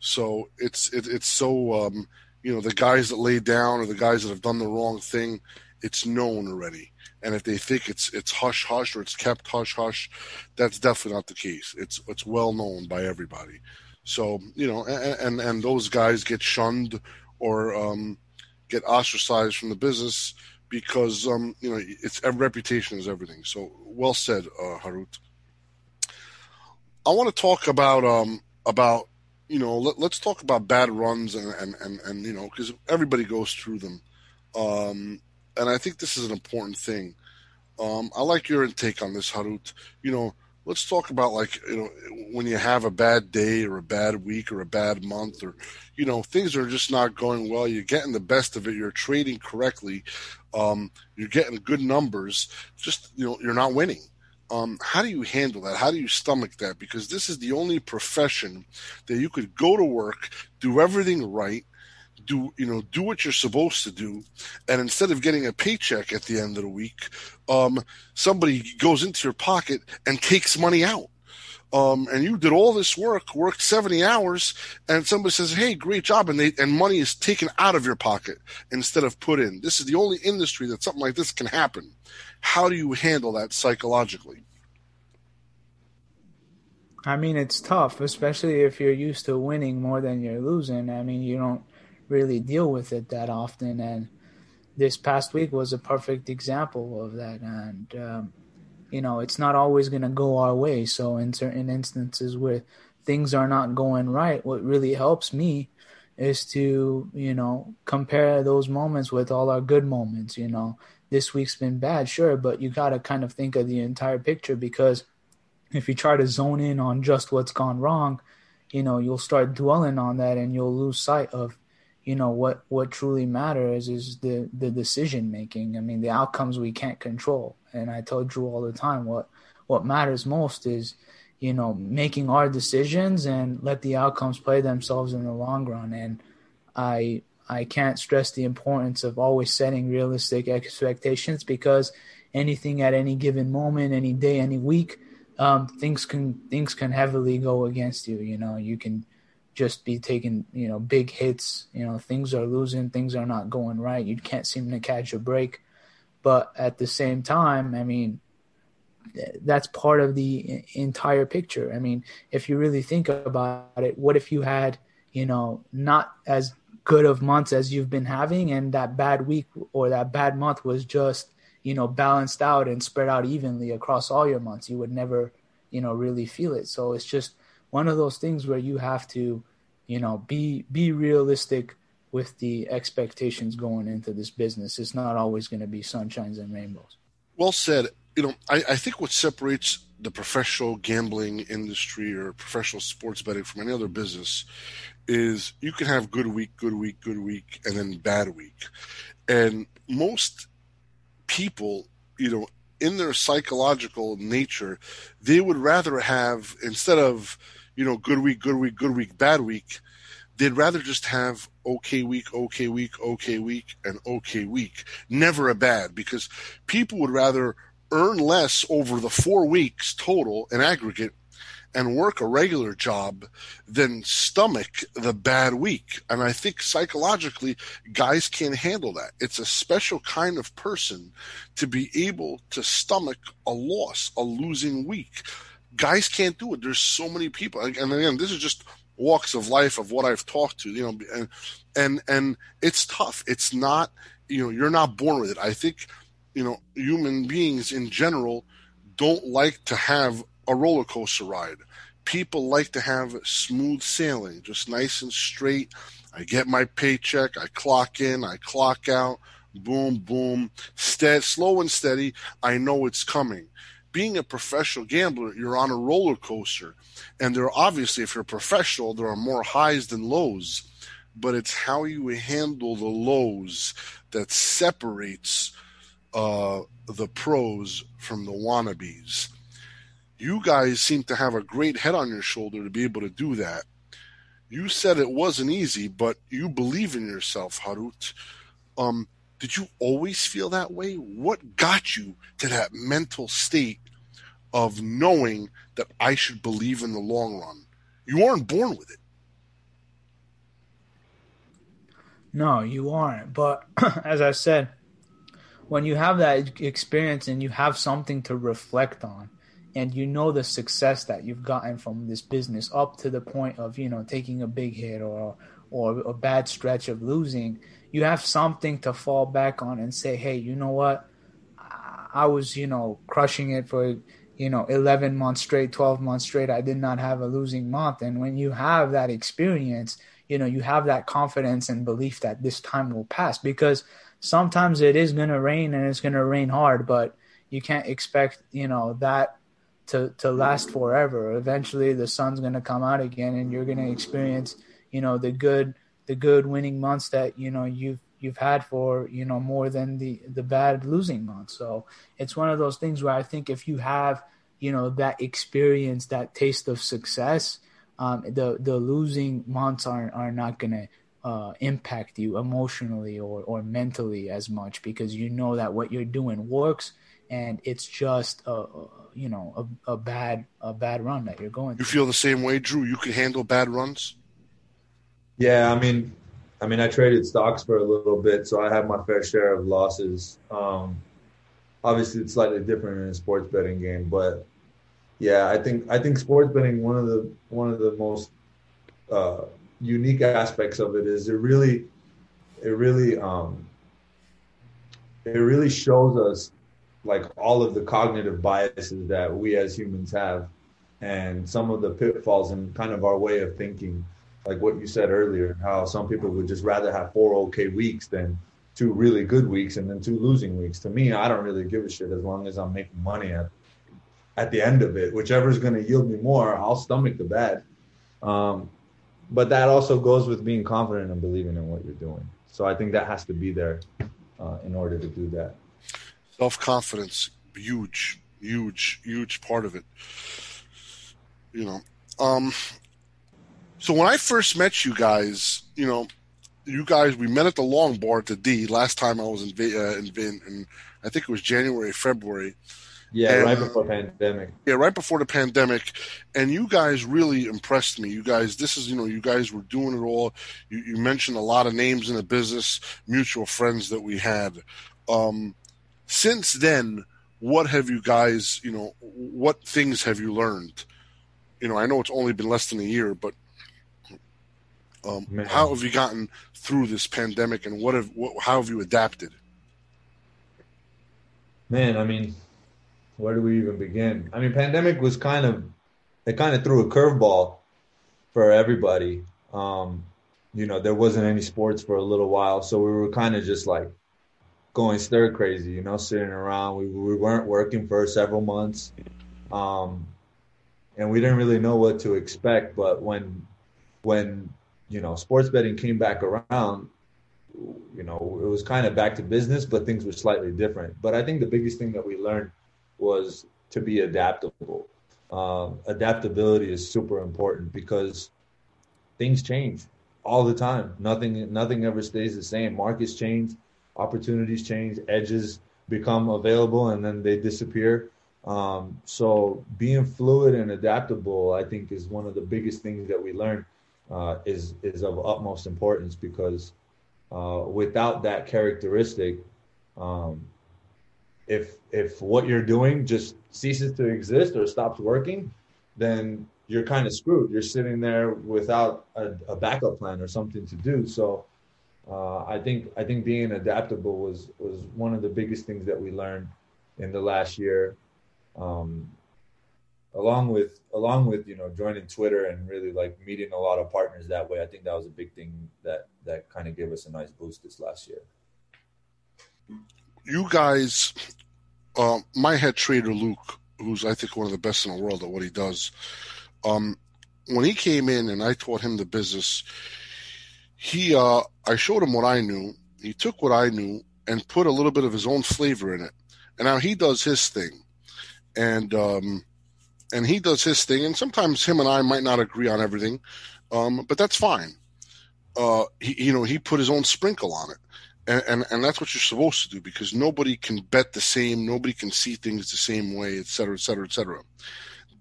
So it's it, it's so um, you know, the guys that lay down or the guys that have done the wrong thing, it's known already. And if they think it's it's hush hush or it's kept hush hush, that's definitely not the case. It's it's well known by everybody. So, you know, and and, and those guys get shunned or um, get ostracized from the business because um, you know, it's reputation is everything. So well said, uh, Harut. I want to talk about um, about you know let, let's talk about bad runs and and and, and you know, because everybody goes through them. Um, And I think this is an important thing. Um, I like your intake on this, Harut. You know, let's talk about, like, you know, when you have a bad day or a bad week or a bad month, or, you know, things are just not going well. You're getting the best of it. You're trading correctly. Um, you're getting good numbers. Just, you know, you're not winning. Um, how do you handle that? How do you stomach that? Because this is the only profession that you could go to work, do everything right, do you know do what you're supposed to do, and instead of getting a paycheck at the end of the week, um somebody goes into your pocket and takes money out, um and you did all this work, worked seventy hours, and somebody says, hey, great job, and they and money is taken out of your pocket instead of put in. This is the only industry that something like this can happen. How do you handle that psychologically? I mean, it's tough, especially if you're used to winning more than you're losing. I mean, you don't really deal with it that often, and this past week was a perfect example of that. And um, you know, it's not always going to go our way, so in certain instances where things are not going right, what really helps me is to, you know, compare those moments with all our good moments. You know, this week's been bad, sure, but you got to kind of think of the entire picture, because if you try to zone in on just what's gone wrong, you know, you'll start dwelling on that and you'll lose sight of, you know, what, what truly matters is the, the decision making. I mean, the outcomes we can't control. And I tell Drew all the time, what what matters most is, you know, making our decisions and let the outcomes play themselves in the long run. And I I can't stress the importance of always setting realistic expectations, because anything at any given moment, any day, any week, um, things can things can heavily go against you. You know, you can just be taking, you know, big hits, you know, things are losing, things are not going right. You can't seem to catch a break. But at the same time, I mean, th- that's part of the entire picture. I mean, if you really think about it, what if you had, you know, not as good of months as you've been having, and that bad week or that bad month was just, you know, balanced out and spread out evenly across all your months? You would never, you know, really feel it. So it's just one of those things where you have to, you know, be be realistic with the expectations going into this business. It's not always going to be sunshines and rainbows. Well said. You know, I, I think what separates the professional gambling industry or professional sports betting from any other business is you can have good week, good week, good week, and then bad week. And most people, you know, in their psychological nature, they would rather have, instead of, you know, good week, good week, good week, bad week, they'd rather just have okay week, okay week, okay week, and okay week. Never a bad, because people would rather earn less over the four weeks total in aggregate and work a regular job than stomach the bad week. And I think psychologically, guys can't handle that. It's a special kind of person to be able to stomach a loss, a losing week. Guys can't do it. There's so many people, and again, this is just walks of life of what I've talked to, you know, and and and it's tough. It's not, you know, you're not born with it. I think, you know, human beings in general don't like to have a roller coaster ride. People like to have smooth sailing, just nice and straight. I get my paycheck, I clock in, I clock out, boom, boom, stead, slow and steady. I know it's coming. Being a professional gambler, you're on a roller coaster. And there are obviously, if you're a professional, there are more highs than lows. But it's how you handle the lows that separates uh, the pros from the wannabes. You guys seem to have a great head on your shoulder to be able to do that. You said it wasn't easy, but you believe in yourself, Harut. Um, did you always feel that way? What got you to that mental state of knowing that I should believe in the long run? You aren't born with it. No, you aren't. But as I said, when you have that experience and you have something to reflect on, and you know the success that you've gotten from this business up to the point of, you know, taking a big hit or or a bad stretch of losing, you have something to fall back on and say, hey, you know what? I was, you know, crushing it for, you know, eleven months straight, twelve months straight. I did not have a losing month. And when you have that experience, you know, you have that confidence and belief that this time will pass, because sometimes it is going to rain and it's going to rain hard, but you can't expect, you know, that to, to last forever. Eventually the sun's going to come out again and you're going to experience, you know, the good, the good winning months that, you know, you've, you've had for, you know, more than the, the bad losing months. So it's one of those things where I think if you have, you know, that experience, that taste of success, um, the, the losing months are, are not going to uh, impact you emotionally or, or mentally as much, because you know that what you're doing works and it's just a, a you know, a, a bad, a bad run that you're going through. You feel the same way, Drew? You can handle bad runs? Yeah. I mean, I mean, I traded stocks for a little bit, so I have my fair share of losses. Um, obviously, it's slightly different in a sports betting game, but yeah, I think I think sports betting, one of the one of the most uh, unique aspects of it is it really it really um, it really shows us like all of the cognitive biases that we as humans have, and some of the pitfalls and kind of our way of thinking. Like what you said earlier, how some people would just rather have four okay weeks than two really good weeks and then two losing weeks. To me, I don't really give a shit as long as I'm making money at, at the end of it. Whichever's going to yield me more, I'll stomach the bad. Um, but that also goes with being confident and believing in what you're doing. So I think that has to be there uh, in order to do that. Self-confidence, huge, huge, huge part of it. You know, um... So when I first met you guys, you know, you guys, we met at the Long Bar at the D last time I was in, uh, in, in, in I think it was January, February. Yeah, and, right before the pandemic. Yeah, right before the pandemic. And you guys really impressed me. You guys, this is, you know, you guys were doing it all. You, you mentioned a lot of names in the business, mutual friends that we had. Um, since then, what have you guys, you know, what things have you learned? You know, I know it's only been less than a year, but Um, how have you gotten through this pandemic, and what have what, how have you adapted? Man, I mean, where do we even begin? I mean, pandemic was kind of it kind of threw a curveball for everybody. Um, you know, there wasn't any sports for a little while, so we were kind of just like going stir crazy. You know, sitting around, we we weren't working for several months, um, and we didn't really know what to expect. But when when you know, sports betting came back around, you know, it was kind of back to business, but things were slightly different. But I think the biggest thing that we learned was to be adaptable. Um, adaptability is super important because things change all the time. Nothing, nothing ever stays the same. Markets change, opportunities change, edges become available, and then they disappear. Um, so being fluid and adaptable, I think, is one of the biggest things that we learned. Uh, is is of utmost importance, because uh, without that characteristic, um, if if what you're doing just ceases to exist or stops working, then you're kind of screwed. You're sitting there without a, a backup plan or something to do. So uh, I think I think being adaptable was was one of the biggest things that we learned in the last year. Um, Along with, along with, you know, joining Twitter and really like meeting a lot of partners that way. I think that was a big thing that, that kind of gave us a nice boost this last year. You guys, uh, my head trader, Luke, who's I think one of the best in the world at what he does. Um, when he came in and I taught him the business, he, uh, I showed him what I knew. He took what I knew and put a little bit of his own flavor in it. And now he does his thing. And, um, and he does his thing, and sometimes him and I might not agree on everything, um, but that's fine. Uh, he, you know, he put his own sprinkle on it, and, and and that's what you're supposed to do, because nobody can bet the same, nobody can see things the same way, et cetera, et cetera, et cetera.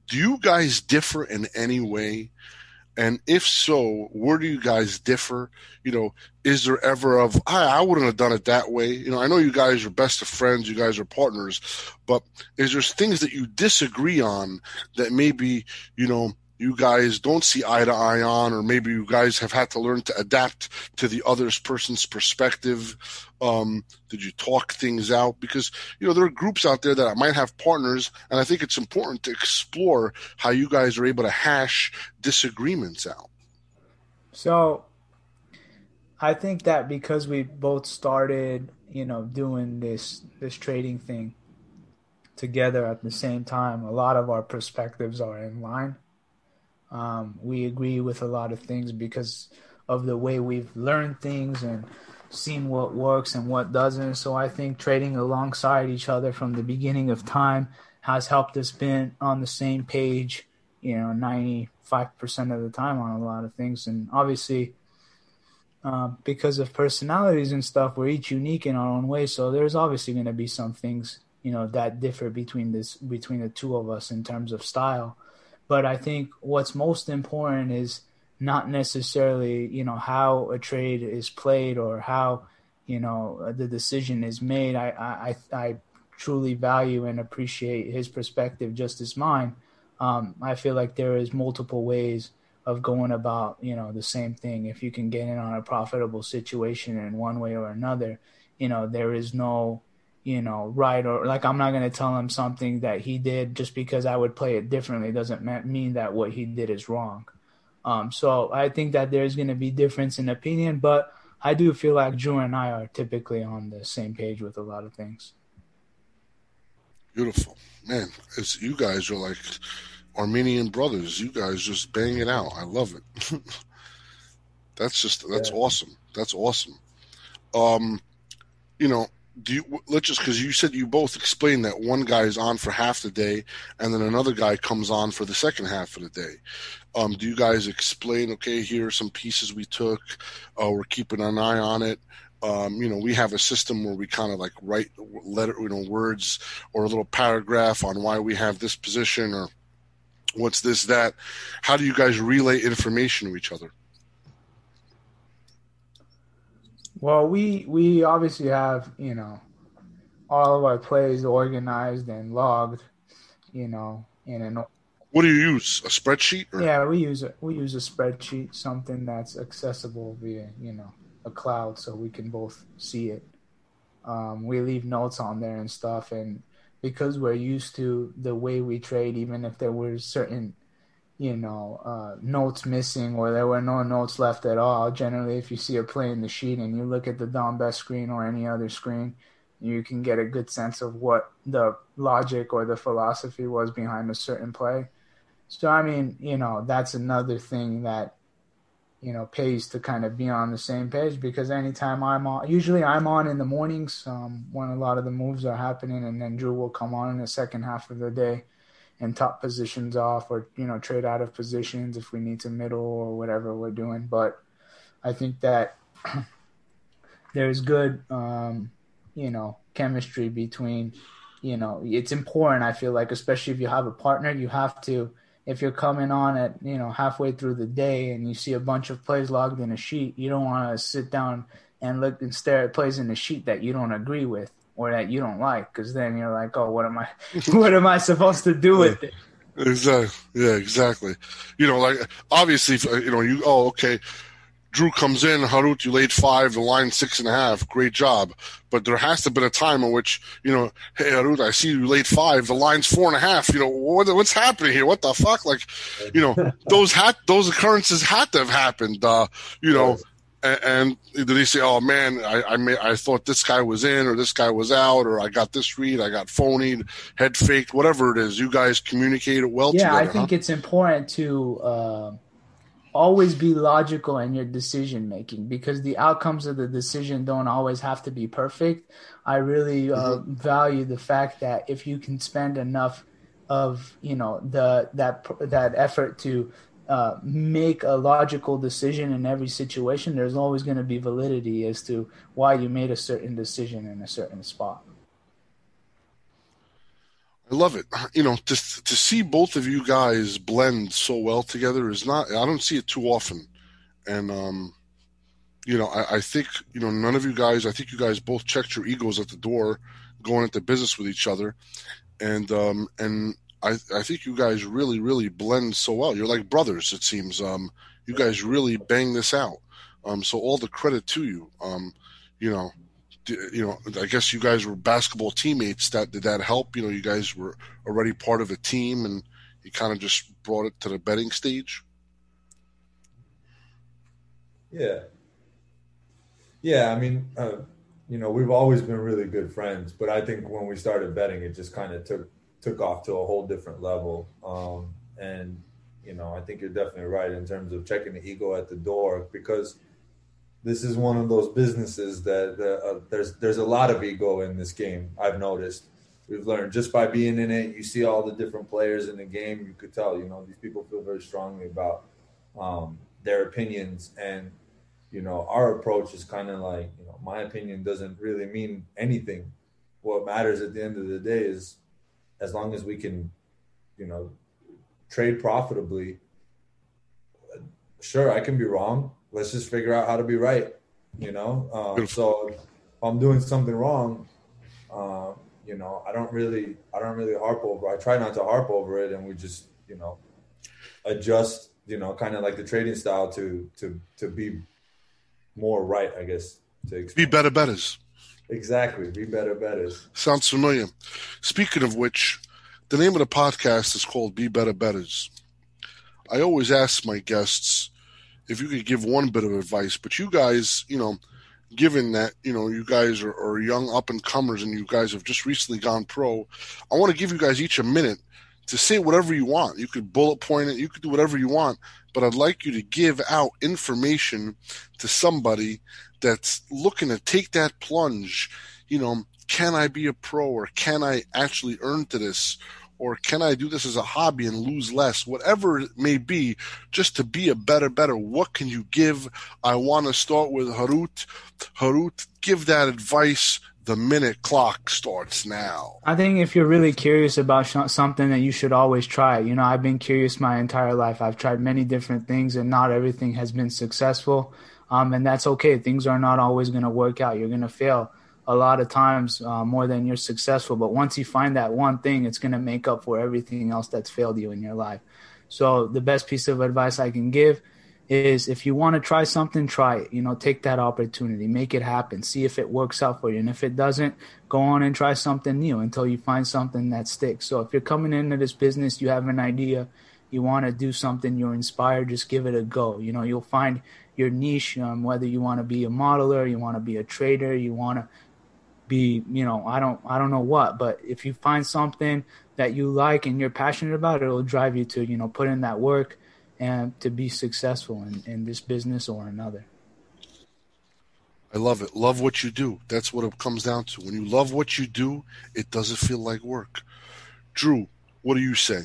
Do you guys differ in any way? And if so, where do you guys differ? You know, is there ever of, I, I wouldn't have done it that way. You know, I know you guys are best of friends, you guys are partners, but is there things that you disagree on that maybe, you know, you guys don't see eye to eye on, or maybe you guys have had to learn to adapt to the other person's perspective? Um, did you talk things out? Because, you know, there are groups out there that might have partners, and I think it's important to explore how you guys are able to hash disagreements out. So I think that because we both started, you know, doing this this trading thing together at the same time, a lot of our perspectives are in line. Um, we agree with a lot of things because of the way we've learned things and seen what works and what doesn't. So I think trading alongside each other from the beginning of time has helped us been on the same page, you know, ninety-five percent of the time on a lot of things. And obviously, uh, because of personalities and stuff, we're each unique in our own way. So there's obviously going to be some things, you know, that differ between this, between the two of us in terms of style. But I think what's most important is not necessarily, you know, how a trade is played or how, you know, the decision is made. I I, I truly value and appreciate his perspective just as mine. Um, I feel like there is multiple ways of going about, you know, the same thing. If you can get in on a profitable situation in one way or another, you know, there is no, you know, right, or like, I'm not going to tell him something that he did just because I would play it differently doesn't mean that what he did is wrong. Um, so I think that there's going to be difference in opinion, but I do feel like Drew and I are typically on the same page with a lot of things. Beautiful. Man, it's, you guys are like Armenian brothers. You guys just bang it out. I love it. That's just, that's yeah. awesome. That's awesome. Um, you know, Do you, let's just, because you said you both explained that one guy is on for half the day and then another guy comes on for the second half of the day. Um, do you guys explain, okay, here are some pieces we took, uh, we're keeping an eye on it. Um, you know, we have a system where we kind of like write letter, you know, words or a little paragraph on why we have this position or what's this, that. How do you guys relay information to each other? Well, we we obviously have, you know, all of our plays organized and logged, you know, in an. What do you use? A spreadsheet? Or? Yeah, we use a we use a spreadsheet, something that's accessible via, you know, a cloud, so we can both see it. Um, we leave notes on there and stuff, and because we're used to the way we trade, even if there were certain, you know, uh, notes missing or there were no notes left at all. Generally, if you see a play in the sheet and you look at the Don Best screen or any other screen, you can get a good sense of what the logic or the philosophy was behind a certain play. So, I mean, you know, that's another thing that, you know, pays to kind of be on the same page, because anytime I'm on, usually I'm on in the mornings um, when a lot of the moves are happening, and then Drew will come on in the second half of the day and top positions off, or, you know, trade out of positions if we need to middle or whatever we're doing. But I think that there's good, um, you know, chemistry between, you know, it's important. I feel like, especially if you have a partner, you have to, if you're coming on at, you know, halfway through the day and you see a bunch of plays logged in a sheet, you don't want to sit down and look and stare at plays in a sheet that you don't agree with or that you don't like, because then you're like, oh, what am I, what am I supposed to do with it? Exactly. Yeah, exactly. You know, like, obviously, you know, you, oh, okay, Drew comes in, Harut, you laid five, the line six and a half, great job. But there has to have been a time in which, you know, hey, Harut, I see you laid five, the line's four and a half, you know, what, what's happening here? What the fuck? Like, you know, those ha- those occurrences had to have happened, uh, you know. And did he say, oh, man, I I, may, I thought this guy was in or this guy was out, or I got this read, I got phonied, head faked, whatever it is. You guys communicate it well yeah, together. Yeah, I think huh? it's important to uh, always be logical in your decision-making, because the outcomes of the decision don't always have to be perfect. I really uh, mm-hmm. value the fact that if you can spend enough of, you know, the that that effort to uh, make a logical decision in every situation, there's always going to be validity as to why you made a certain decision in a certain spot. I love it. You know, to to see both of you guys blend so well together is not, I don't see it too often. And, um, you know, I, I think, you know, none of you guys, I think you guys both checked your egos at the door going into business with each other. And, um, and I, I think you guys really, really blend so well. You're like brothers, it seems. Um, you guys really bang this out. Um, so all the credit to you. Um, you know, You know, I guess you guys were basketball teammates. That did that help? You know, you guys were already part of a team, and you kind of just brought it to the betting stage. Yeah, yeah. I mean, uh, you know, we've always been really good friends, but I think when we started betting, it just kind of took took off to a whole different level. Um, and you know, I think you're definitely right in terms of checking the ego at the door, because this is one of those businesses that uh, there's there's a lot of ego in this game. I've noticed, we've learned just by being in it. You see all the different players in the game. You could tell, you know, these people feel very strongly about um, their opinions, and you know, our approach is kind of like, you know, my opinion doesn't really mean anything. What matters at the end of the day is, as long as we can, you know, trade profitably. Sure, I can be wrong. Let's just figure out how to be right, you know? Um, so if I'm doing something wrong, uh, you know, I don't really, I don't really harp over, I try not to harp over it. And we just, you know, adjust, you know, kind of like the trading style to, to, to be more right, I guess. To explain. Be better bettors. Exactly. Be better bettors. Sounds familiar. Speaking of which, the name of the podcast is called Be Better Bettors. I always ask my guests, if you could give one bit of advice, but you guys, you know, given that, you know, you guys are, are young up and comers and you guys have just recently gone pro, I want to give you guys each a minute to say whatever you want. You could bullet point it. You could do whatever you want, but I'd like you to give out information to somebody that's looking to take that plunge. You know, can I be a pro, or can I actually earn to this? Or can I do this as a hobby and lose less? Whatever it may be, just to be a better, better. What can you give? I want to start with Harut. Harut, give that advice. The minute clock starts now. I think if you're really curious about sh- something, that you should always try. You know, I've been curious my entire life. I've tried many different things, and not everything has been successful. Um, and that's okay. Things are not always going to work out. You're going to fail a lot of times uh, more than you're successful. But once you find that one thing, it's going to make up for everything else that's failed you in your life. So the best piece of advice I can give is, if you want to try something, try it. You know, take that opportunity, make it happen, see if it works out for you. And if it doesn't, go on and try something new until you find something that sticks. So if you're coming into this business, you have an idea, you want to do something, you're inspired, just give it a go. You know, you'll find your niche, um, whether you want to be a modeler, you want to be a trader, you want to be, you know, I don't, I don't know what, but if you find something that you like and you're passionate about, it'll drive you to, you know, put in that work and to be successful in, in this business or another. I love it. Love what you do. That's what it comes down to. When you love what you do, it doesn't feel like work. Drew, what do you say?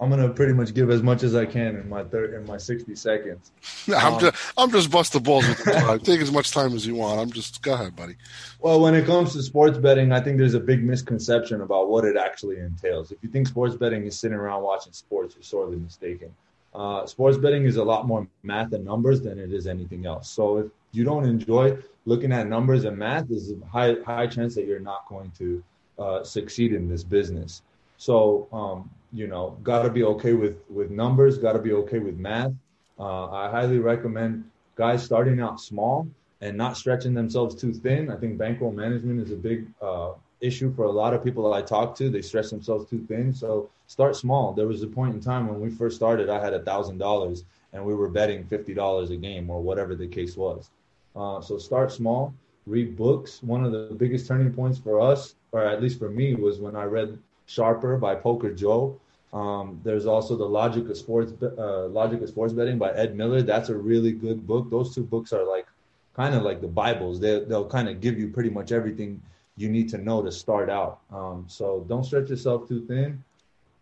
I'm gonna pretty much give as much as I can in my thir- in my sixty seconds. No, I'm um, just I'm just busting balls with you. Take as much time as you want. I'm just go ahead, buddy. Well, when it comes to sports betting, I think there's a big misconception about what it actually entails. If you think sports betting is sitting around watching sports, you're sorely mistaken. Uh, sports betting is a lot more math and numbers than it is anything else. So if you don't enjoy looking at numbers and math, there's a high high chance that you're not going to uh, succeed in this business. So, um, you know, got to be okay with, with numbers, got to be okay with math. Uh, I highly recommend guys starting out small and not stretching themselves too thin. I think bankroll management is a big uh, issue for a lot of people that I talk to. They stretch themselves too thin. So start small. There was a point in time when we first started, I had one thousand dollars and we were betting fifty dollars a game or whatever the case was. Uh, so start small, read books. One of the biggest turning points for us, or at least for me, was when I read Sharper by Poker Joe. Um, there's also the Logic of Sports uh, Logic of Sports Betting by Ed Miller. That's a really good book. Those two books are like kind of like the Bibles. They, they'll kind of give you pretty much everything you need to know to start out. Um, so don't stretch yourself too thin.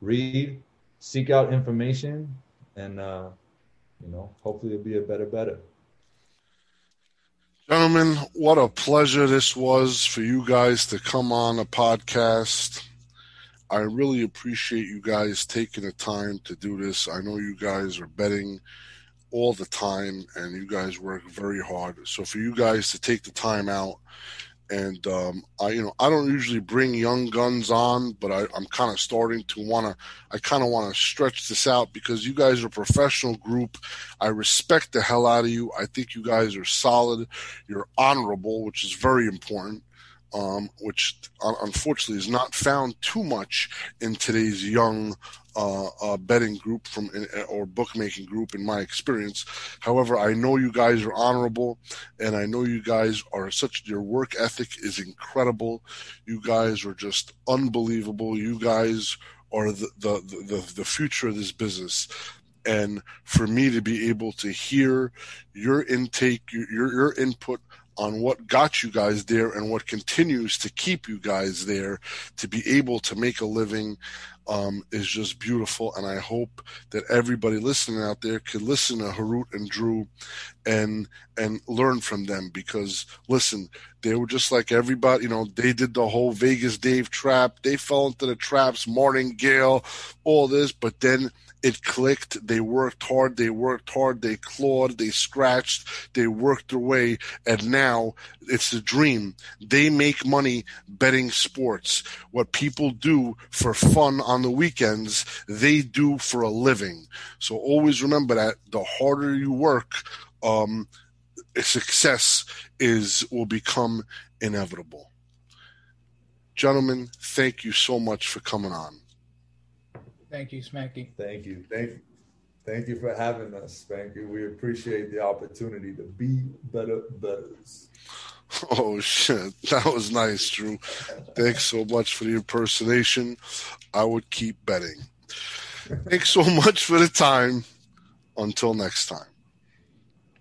Read, seek out information, and uh, you know, hopefully it'll be a better better. Gentlemen, what a pleasure this was for you guys to come on a podcast. I really appreciate you guys taking the time to do this. I know you guys are betting all the time, and you guys work very hard. So for you guys to take the time out, and um, I, you know, I don't usually bring young guns on, but I, I'm kind of starting to want to. I kind of want to stretch this out because you guys are a professional group. I respect the hell out of you. I think you guys are solid. You're honorable, which is very important. Um, which uh, unfortunately is not found too much in today's young uh, uh, betting group from uh, or bookmaking group in my experience. However, I know you guys are honorable, and I know you guys are such, your work ethic is incredible. You guys are just unbelievable. You guys are the, the, the, the future of this business. And for me to be able to hear your intake, your your input on what got you guys there and what continues to keep you guys there to be able to make a living um, is just beautiful. And I hope that everybody listening out there can listen to Harut and Drew and and learn from them, because, listen, they were just like everybody. You know, they did the whole Vegas Dave trap. They fell into the traps, Martingale, all this, but then it clicked. They worked hard. They worked hard. They clawed. They scratched. They worked their way. And now it's the dream. They make money betting sports. What people do for fun on the weekends, they do for a living. So always remember that the harder you work, um, success is will become inevitable. Gentlemen, thank you so much for coming on. Thank you, Smacky. Thank you. Thank you. Thank you for having us. Thank you. We appreciate the opportunity to be better betters. Oh, shit. That was nice, Drew. Thanks so much for the impersonation. I would keep betting. Thanks so much for the time. Until next time.